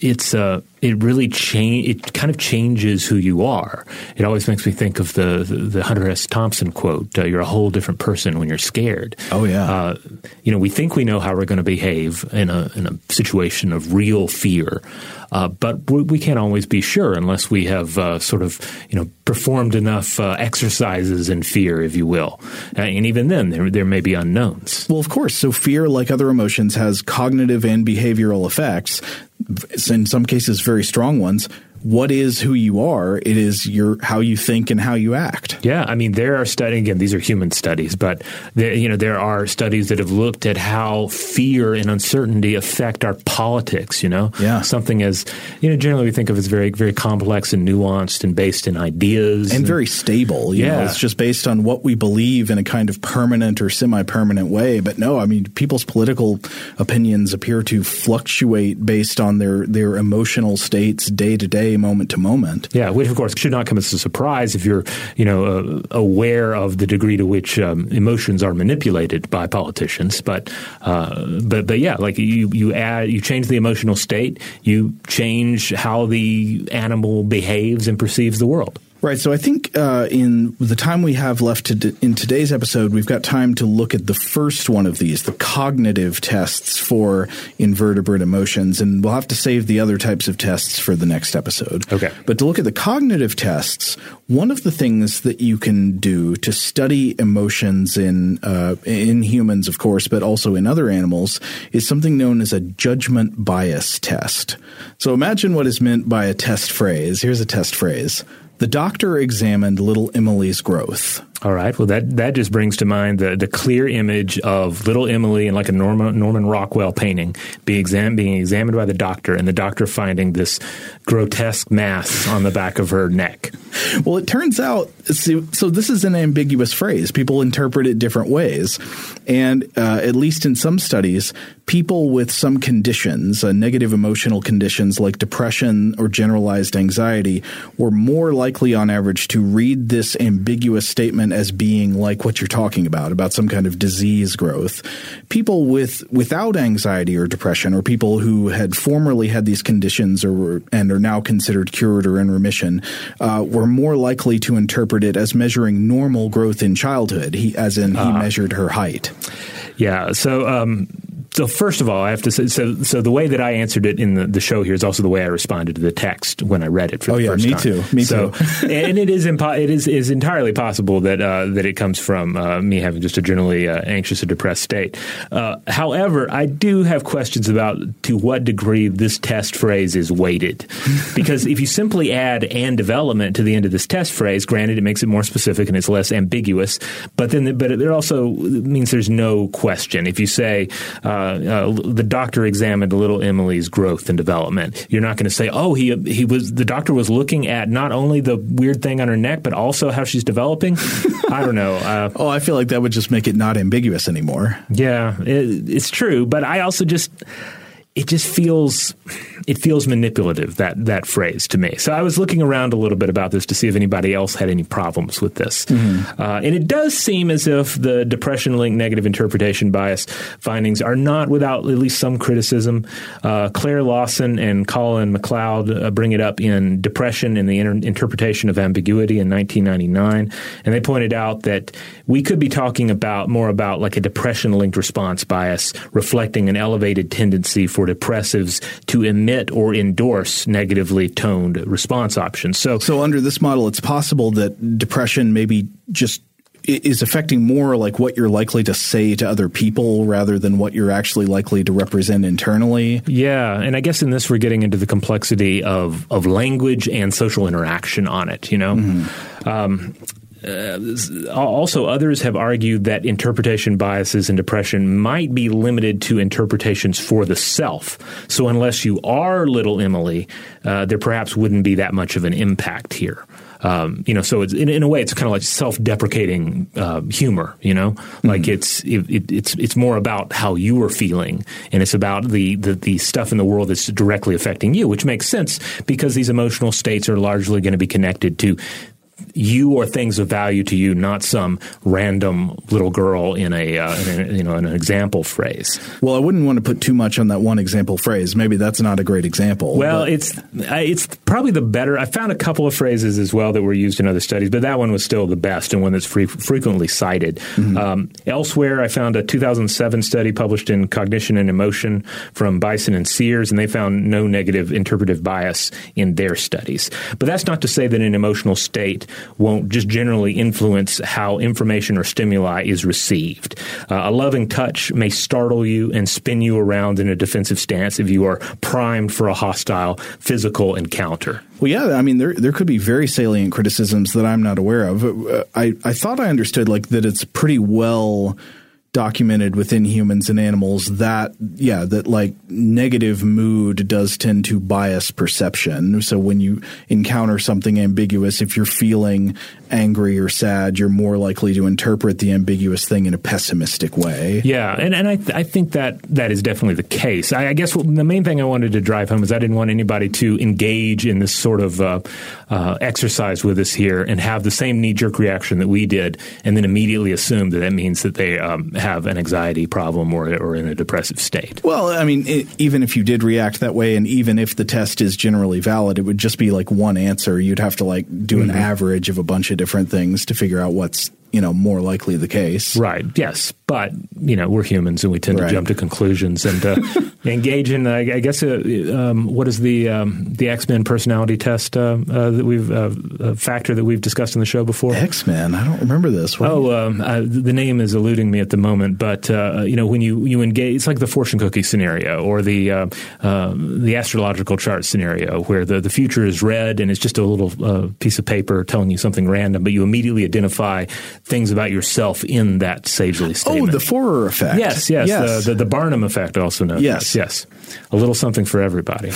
it's uh, it really change. It kind of changes who you are. It always makes me think of the the, the Hunter S. Thompson quote: uh, "You're a whole different person when you're scared." Oh yeah. Uh, you know, we think we know how we're going to behave in a in a situation of real fear. Uh, but we can't always be sure unless we have uh, sort of, you know, performed enough uh, exercises in fear, if you will. Uh, and even then, there, there may be unknowns. Well, of course. So fear, like other emotions, has cognitive and behavioral effects, in some cases very strong ones. What is who you are? It is your how you think and how you act. Yeah, I mean, there are studies. Again, these are human studies, but there, you know, there are studies that have looked at how fear and uncertainty affect our politics. You know, yeah, something as you know, generally we think of as very, very complex and nuanced and based in ideas and, and very stable. You yeah, know, it's just based on what we believe in a kind of permanent or semi-permanent way. But no, I mean, people's political opinions appear to fluctuate based on their their emotional states day to day. Moment to moment. Yeah, which of course should not come as a surprise if you're, you know, uh, aware of the degree to which um, emotions are manipulated by politicians. But, uh, but, but yeah, like you, you add, you change the emotional state, you change how the animal behaves and perceives the world. Right. So I think uh, in the time we have left to d- in today's episode, we've got time to look at the first one of these, the cognitive tests for invertebrate emotions. And we'll have to save the other types of tests for the next episode. Okay. But to look at the cognitive tests, one of the things that you can do to study emotions in uh, in humans, of course, but also in other animals, is something known as a judgment bias test. So imagine what is meant by a test phrase. Here's a test phrase. The doctor examined little Emily's growth. All right. Well, that, that just brings to mind the, the clear image of little Emily in like a Norman, Norman Rockwell painting being exam, being examined by the doctor and the doctor finding this grotesque mass on the back of her neck. Well, it turns out – so this is an ambiguous phrase. People interpret it different ways. And uh, at least in some studies, people with some conditions, uh, negative emotional conditions like depression or generalized anxiety, were more likely on average to read this ambiguous statement as being like what you're talking about, about some kind of disease growth. People with without anxiety or depression, or people who had formerly had these conditions or and are now considered cured or in remission, uh, were more likely to interpret it as measuring normal growth in childhood, he, as in he uh, measured her height. Yeah. So um, so first of all, I have to say, so so the way that I answered it in the, the show here is also the way I responded to the text when I read it for oh, the yeah, first time. Oh, yeah, me too. Me so, too. And it is impo- it is, is entirely possible that uh, that it comes from uh, me having just a generally uh, anxious or depressed state. Uh, however, I do have questions about to what degree this test phrase is weighted. Because if you simply add "and development" to the end of this test phrase, granted, it makes it more specific and it's less ambiguous, but then the, but it also means there's no question. If you say uh, Uh, the doctor examined little Emily's growth and development, you're not going to say, oh, he he was the doctor was looking at not only the weird thing on her neck, but also how she's developing. I don't know. Uh, oh, I feel like that would just make it not ambiguous anymore. Yeah, it, it's true. But I also just it just feels it feels manipulative, that that phrase to me. So I was looking around a little bit about this to see if anybody else had any problems with this. Mm-hmm. Uh, and it does seem as if the depression-linked negative interpretation bias findings are not without at least some criticism. Uh, Claire Lawson and Colin McLeod uh, bring it up in Depression and the Inter- Interpretation of Ambiguity in nineteen ninety-nine. And they pointed out that we could be talking about more about like a depression-linked response bias reflecting an elevated tendency for depressives to emit or endorse negatively toned response options. So, so under this model, it's possible that depression maybe just is affecting more like what you're likely to say to other people rather than what you're actually likely to represent internally. Yeah. And I guess in this, we're getting into the complexity of, of language and social interaction on it, you know? Mm-hmm. Um, Uh, also, others have argued that interpretation biases and depression might be limited to interpretations for the self. So unless you are Little Emily, uh, there perhaps wouldn't be that much of an impact here. Um, you know, so it's, in, in a way, it's kind of like self-deprecating uh, humor. You know, like mm-hmm. it's it, it, it's it's more about how you are feeling, and it's about the, the the stuff in the world that's directly affecting you, which makes sense because these emotional states are largely going to be connected to you or things of value to you, not some random little girl in a, uh, in a you know in an example phrase. Well, I wouldn't want to put too much on that one example phrase. Maybe that's not a great example. Well, but. it's it's probably the better. I found a couple of phrases as well that were used in other studies, but that one was still the best and one that's free, frequently cited. Mm-hmm. Um, elsewhere, I found a two thousand seven study published in Cognition and Emotion from Bison and Sears, and they found no negative interpretive bias in their studies. But that's not to say that an emotional state won't just generally influence how information or stimuli is received. Uh, a loving touch may startle you and spin you around in a defensive stance if you are primed for a hostile physical encounter. Well, yeah, I mean, there there could be very salient criticisms that I'm not aware of. I, I thought I understood like that it's pretty well documented within humans and animals that, yeah, that like negative mood does tend to bias perception. So when you encounter something ambiguous, if you're feeling angry or sad, you're more likely to interpret the ambiguous thing in a pessimistic way. Yeah, and, and I th- I think that that is definitely the case. I, I guess what, the main thing I wanted to drive home is I didn't want anybody to engage in this sort of uh, uh, exercise with us here and have the same knee-jerk reaction that we did and then immediately assume that that means that they um, have an anxiety problem or, or in a depressive state. Well, I mean, it, even if you did react that way and even if the test is generally valid, it would just be like one answer. You'd have to like do an mm-hmm. average of a bunch of different things to figure out what's, you know, more likely the case. Right. Yes. But, you know, we're humans and we tend right. to jump to conclusions and uh, engage in, uh, I guess, uh, um, what is the um, the X-Men personality test uh, uh, that we've uh, uh, factor that we've discussed on the show before? X-Men? I don't remember this. What oh, um, I, the name is eluding me at the moment. But, uh, you know, when you, you engage, it's like the fortune cookie scenario or the uh, uh, the astrological chart scenario where the, the future is read and it's just a little uh, piece of paper telling you something random, but you immediately identify things about yourself in that sagely statement. Oh, the Forer effect. Yes, yes. yes. The, the, the Barnum effect, also known yes. as. Yes. A little something for everybody.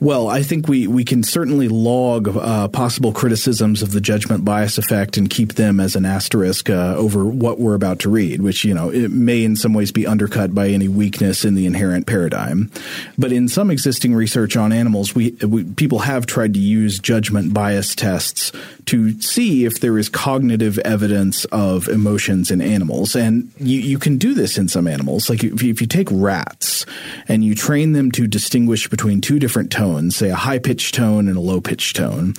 Well, I think we, we can certainly log uh, possible criticisms of the judgment bias effect and keep them as an asterisk uh, over what we're about to read, which, you know, it may in some ways be undercut by any weakness in the inherent paradigm. But in some existing research on animals, we, we people have tried to use judgment bias tests to see if there is cognitive evidence of emotions in animals. And you, you can do this in some animals. Like if you, if you take rats and you train them to distinguish between two different tones, say a high-pitched tone and a low-pitched tone.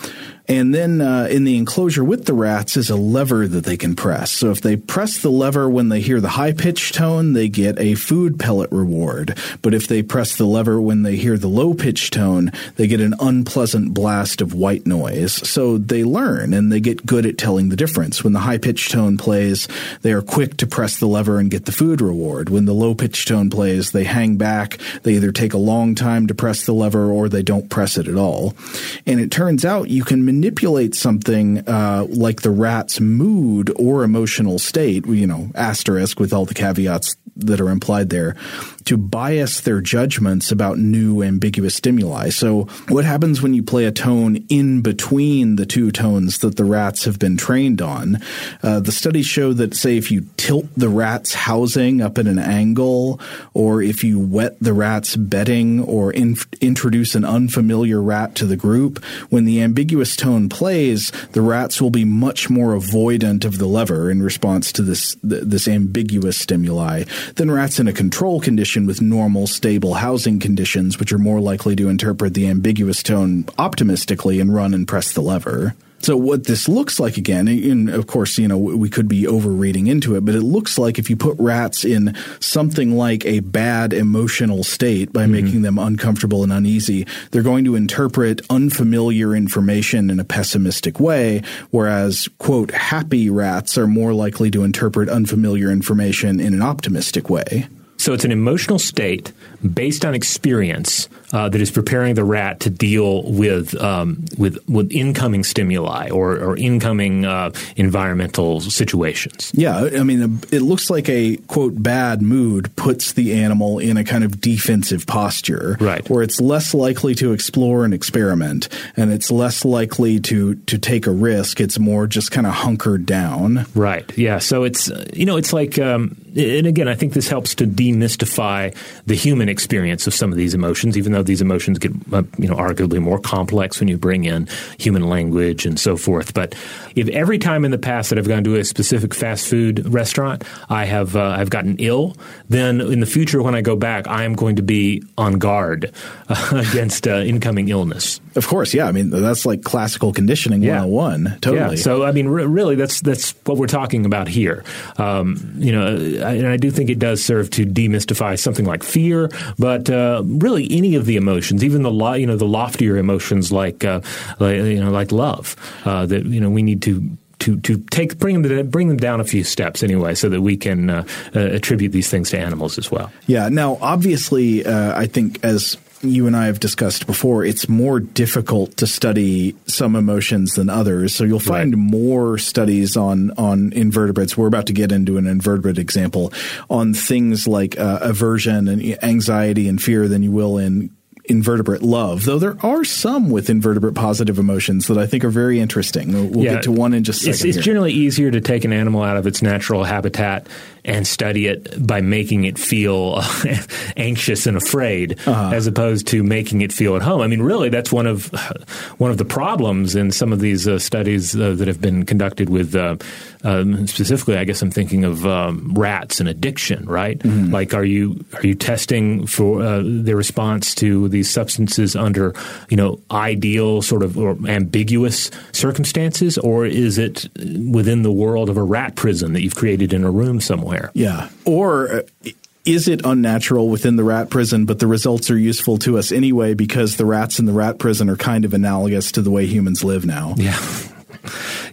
And then uh, in the enclosure with the rats is a lever that they can press. So if they press the lever when they hear the high-pitched tone, they get a food pellet reward. But if they press the lever when they hear the low-pitched tone, they get an unpleasant blast of white noise. So they learn and they get good at telling the difference. When the high-pitched tone plays, they are quick to press the lever and get the food reward. When the low-pitched tone plays, they hang back. They either take a long time to press the lever or they don't press it at all. And it turns out you can manipulate manipulate something uh, like the rat's mood or emotional state, you know, asterisk with all the caveats that are implied there, to bias their judgments about new ambiguous stimuli. So what happens when you play a tone in between the two tones that the rats have been trained on? Uh, the studies show that, say, if you tilt the rat's housing up at an angle or if you wet the rat's bedding or in- introduce an unfamiliar rat to the group, when the ambiguous tone plays, the rats will be much more avoidant of the lever in response to this, th- this ambiguous stimuli than rats in a control condition with normal, stable housing conditions, which are more likely to interpret the ambiguous tone optimistically and run and press the lever. So what this looks like, again, and of course, you know, we could be overreading into it, but it looks like if you put rats in something like a bad emotional state by mm-hmm. making them uncomfortable and uneasy, they're going to interpret unfamiliar information in a pessimistic way, whereas, quote, happy rats are more likely to interpret unfamiliar information in an optimistic way. So it's an emotional state based on experience uh, that is preparing the rat to deal with um, with, with incoming stimuli or, or incoming uh, environmental situations. Yeah. I mean, it looks like a, quote, bad mood puts the animal in a kind of defensive posture. Right. Where it's less likely to explore and experiment, and it's less likely to, to take a risk. It's more just kind of hunkered down. Right. Yeah. So it's, you know, it's like um, – and again, I think this helps to de- demystify the human experience of some of these emotions, even though these emotions get, uh, you know, arguably more complex when you bring in human language and so forth. But if every time in the past that I've gone to a specific fast food restaurant, I have uh, I've gotten ill, then in the future when I go back, I am going to be on guard uh, against uh, incoming illness. Of course, yeah. I mean, that's like classical conditioning yeah. one oh one. Totally. Yeah. So, I mean, re- really, that's that's what we're talking about here. Um, you know, I, and I do think it does serve to demystify something like fear, but uh, really any of the emotions, even the lo- you know the loftier emotions like, uh, like you know like love, uh, that you know we need to to to take bring them bring them down a few steps anyway, so that we can uh, uh, attribute these things to animals as well. Yeah. Now, obviously, uh, I think as you and I have discussed before, it's more difficult to study some emotions than others. So you'll find right. more studies on, on invertebrates. We're about to get into an invertebrate example on things like uh, aversion and anxiety and fear than you will in invertebrate love, though there are some with invertebrate positive emotions that I think are very interesting. We'll, we'll yeah, get to one in just a second. It's, it's generally easier to take an animal out of its natural habitat and study it by making it feel anxious and afraid uh-huh. as opposed to making it feel at home. I mean, really, that's one of one of the problems in some of these uh, studies uh, that have been conducted with uh, um, specifically, I guess I'm thinking of um, rats and addiction, right? Mm-hmm. Like, are you are you testing for uh, their response to the these substances under, you know, ideal sort of or ambiguous circumstances, or is it within the world of a rat prison that you've created in a room somewhere? Yeah. Or is it unnatural within the rat prison, but the results are useful to us anyway because the rats in the rat prison are kind of analogous to the way humans live now? Yeah.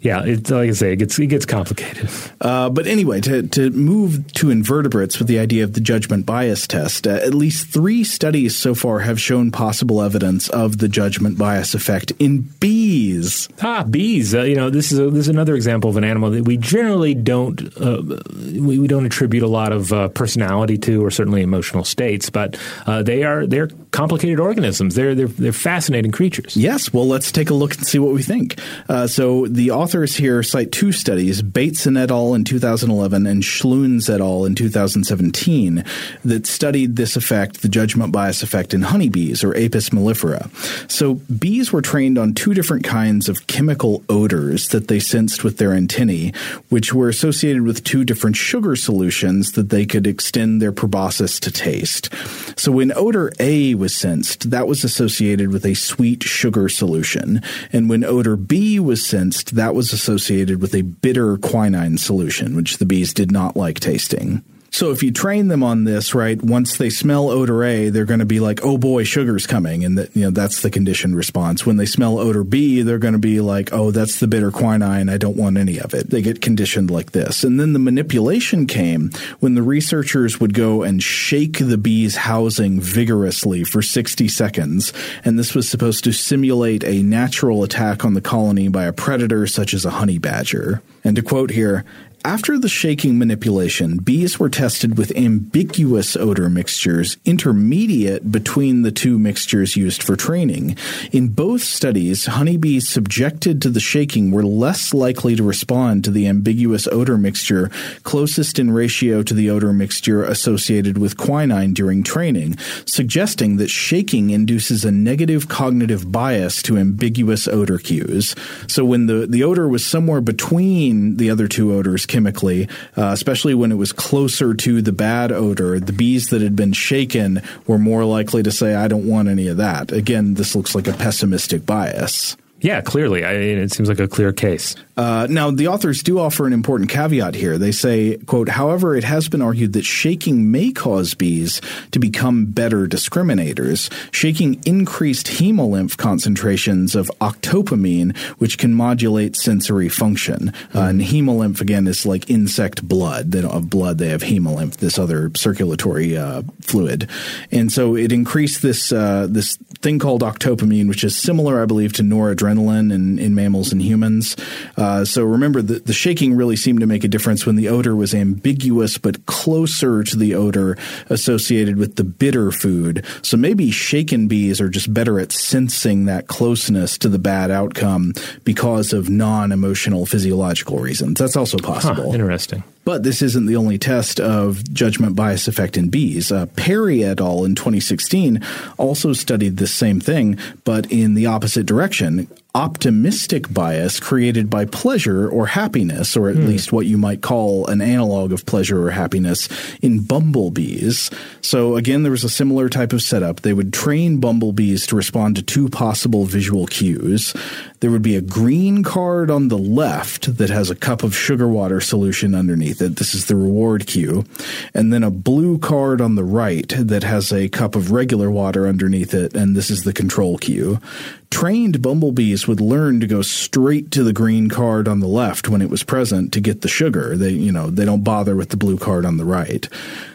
Yeah, it's, like I say, it gets it gets complicated. Uh, but anyway, to, to move to invertebrates with the idea of the judgment bias test, uh, at least three studies so far have shown possible evidence of the judgment bias effect in bees. Ah, bees. Uh, you know, this is a, this is another example of an animal that we generally don't uh, we, we don't attribute a lot of uh, personality to, or certainly emotional states. But uh, they are they're complicated organisms. They're they're they're fascinating creatures. Yes. Well, let's take a look and see what we think. Uh, so the authors here cite two studies, Bateson et al. In two thousand eleven and Schluns et al. In two thousand seventeen, that studied this effect, the judgment bias effect in honeybees, or Apis mellifera. So bees were trained on two different kinds of chemical odors that they sensed with their antennae, which were associated with two different sugar solutions that they could extend their proboscis to taste. So when odor A was sensed, that was associated with a sweet sugar solution. And when odor B was sensed, that was associated with a bitter quinine solution, which the bees did not like tasting. So if you train them on this, right, once they smell odor A, they're going to be like, oh, boy, sugar's coming. And that, you know, that's the conditioned response. When they smell odor B, they're going to be like, oh, that's the bitter quinine. I don't want any of it. They get conditioned like this. And then the manipulation came when the researchers would go and shake the bee's housing vigorously for sixty seconds. And this was supposed to simulate a natural attack on the colony by a predator such as a honey badger. And to quote here, after the shaking manipulation, bees were tested with ambiguous odor mixtures intermediate between the two mixtures used for training. In both studies, honeybees subjected to the shaking were less likely to respond to the ambiguous odor mixture closest in ratio to the odor mixture associated with quinine during training, suggesting that shaking induces a negative cognitive bias to ambiguous odor cues. So when the, the odor was somewhere between the other two odors chemically, uh, especially when it was closer to the bad odor, the bees that had been shaken were more likely to say, I don't want any of that. Again, this looks like a pessimistic bias. Yeah, clearly. I mean, it seems like a clear case. Uh, now, the authors do offer an important caveat here. They say, quote, however, it has been argued that shaking may cause bees to become better discriminators. Shaking increased hemolymph concentrations of octopamine, which can modulate sensory function. Mm-hmm. Uh, and hemolymph, again, is like insect blood. They don't have blood. They have hemolymph, this other circulatory uh, fluid. And so it increased this, uh, this thing called octopamine, which is similar, I believe, to noradrenaline. Adrenaline in, in mammals and humans. Uh, so remember, the, the shaking really seemed to make a difference when the odor was ambiguous but closer to the odor associated with the bitter food. So maybe shaken bees are just better at sensing that closeness to the bad outcome because of non-emotional physiological reasons. That's also possible. Huh, interesting. But this isn't the only test of judgment bias effect in bees. Uh, Perry et al. In twenty sixteen also studied this same thing, but in the opposite direction. Optimistic bias created by pleasure or happiness, or at hmm. least what you might call an analog of pleasure or happiness, in bumblebees. So again, there was a similar type of setup. They would train bumblebees to respond to two possible visual cues. There would be a green card on the left that has a cup of sugar water solution underneath it. This is the reward cue. And then a blue card on the right that has a cup of regular water underneath it, and this is the control cue. Trained bumblebees would learn to go straight to the green card on the left when it was present to get the sugar. They, you know, they don't bother with the blue card on the right.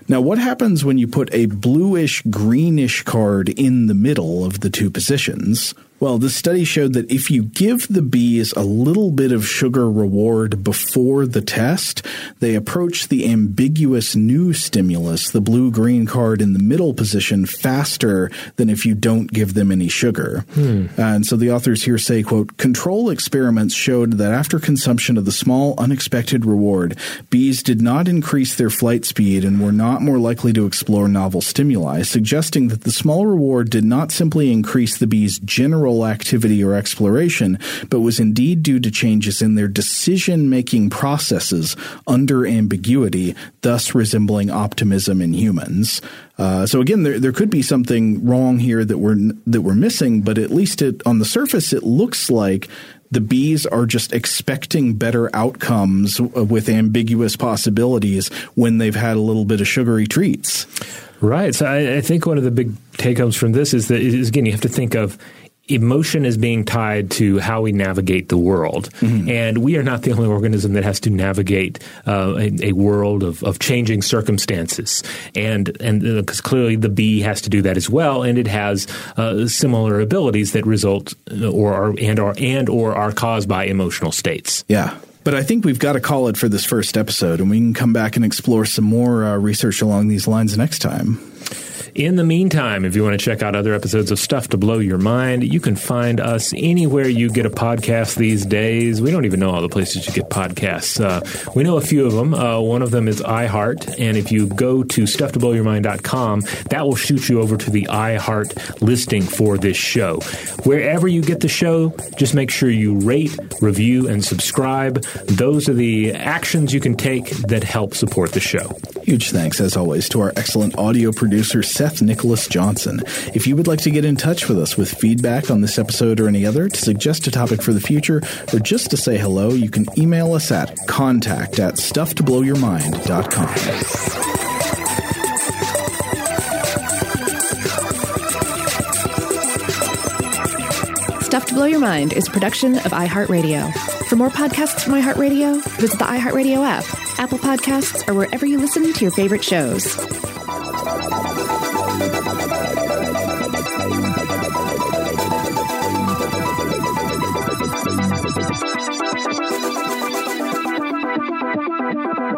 Now, what happens when you put a bluish-greenish card in the middle of the two positions? Well, this study showed that if you give the bees a little bit of sugar reward before the test, they approach the ambiguous new stimulus, the blue-green card in the middle position, faster than if you don't give them any sugar. Hmm. And so the authors here say, quote, control experiments showed that after consumption of the small, unexpected reward, bees did not increase their flight speed and were not more likely to explore novel stimuli, suggesting that the small reward did not simply increase the bees' general activity or exploration, but was indeed due to changes in their decision-making processes under ambiguity, thus resembling optimism in humans. Uh, so again, there there could be something wrong here that we're that we're missing, but at least it, on the surface, it looks like the bees are just expecting better outcomes with ambiguous possibilities when they've had a little bit of sugary treats. Right. So I, I think one of the big take-homes from this is that, is, again, you have to think of emotion as being tied to how we navigate the world. Mm-hmm. And we are not the only organism that has to navigate uh, a, a world of, of changing circumstances. And and because uh, clearly the bee has to do that as well, and it has uh, similar abilities that result or are, and are and or are caused by emotional states. Yeah. But I think we've got to call it for this first episode, and we can come back and explore some more uh, research along these lines next time. In the meantime, if you want to check out other episodes of Stuff to Blow Your Mind, you can find us anywhere you get a podcast these days. We don't even know all the places you get podcasts. Uh, we know a few of them. Uh, one of them is iHeart. And if you go to stuff to blow your mind dot com, that will shoot you over to the iHeart listing for this show. Wherever you get the show, just make sure you rate, review, and subscribe. Those are the actions you can take that help support the show. Huge thanks, as always, to our excellent audio producer, Seth Nicholas Johnson. If you would like to get in touch with us with feedback on this episode or any other, to suggest a topic for the future, or just to say hello, you can email us at contact at stuff to blow your mind dot com. Stuff to Blow Your Mind is a production of iHeartRadio. For more podcasts from iHeartRadio, visit the iHeartRadio app, Apple Podcasts, or wherever you listen to your favorite shows.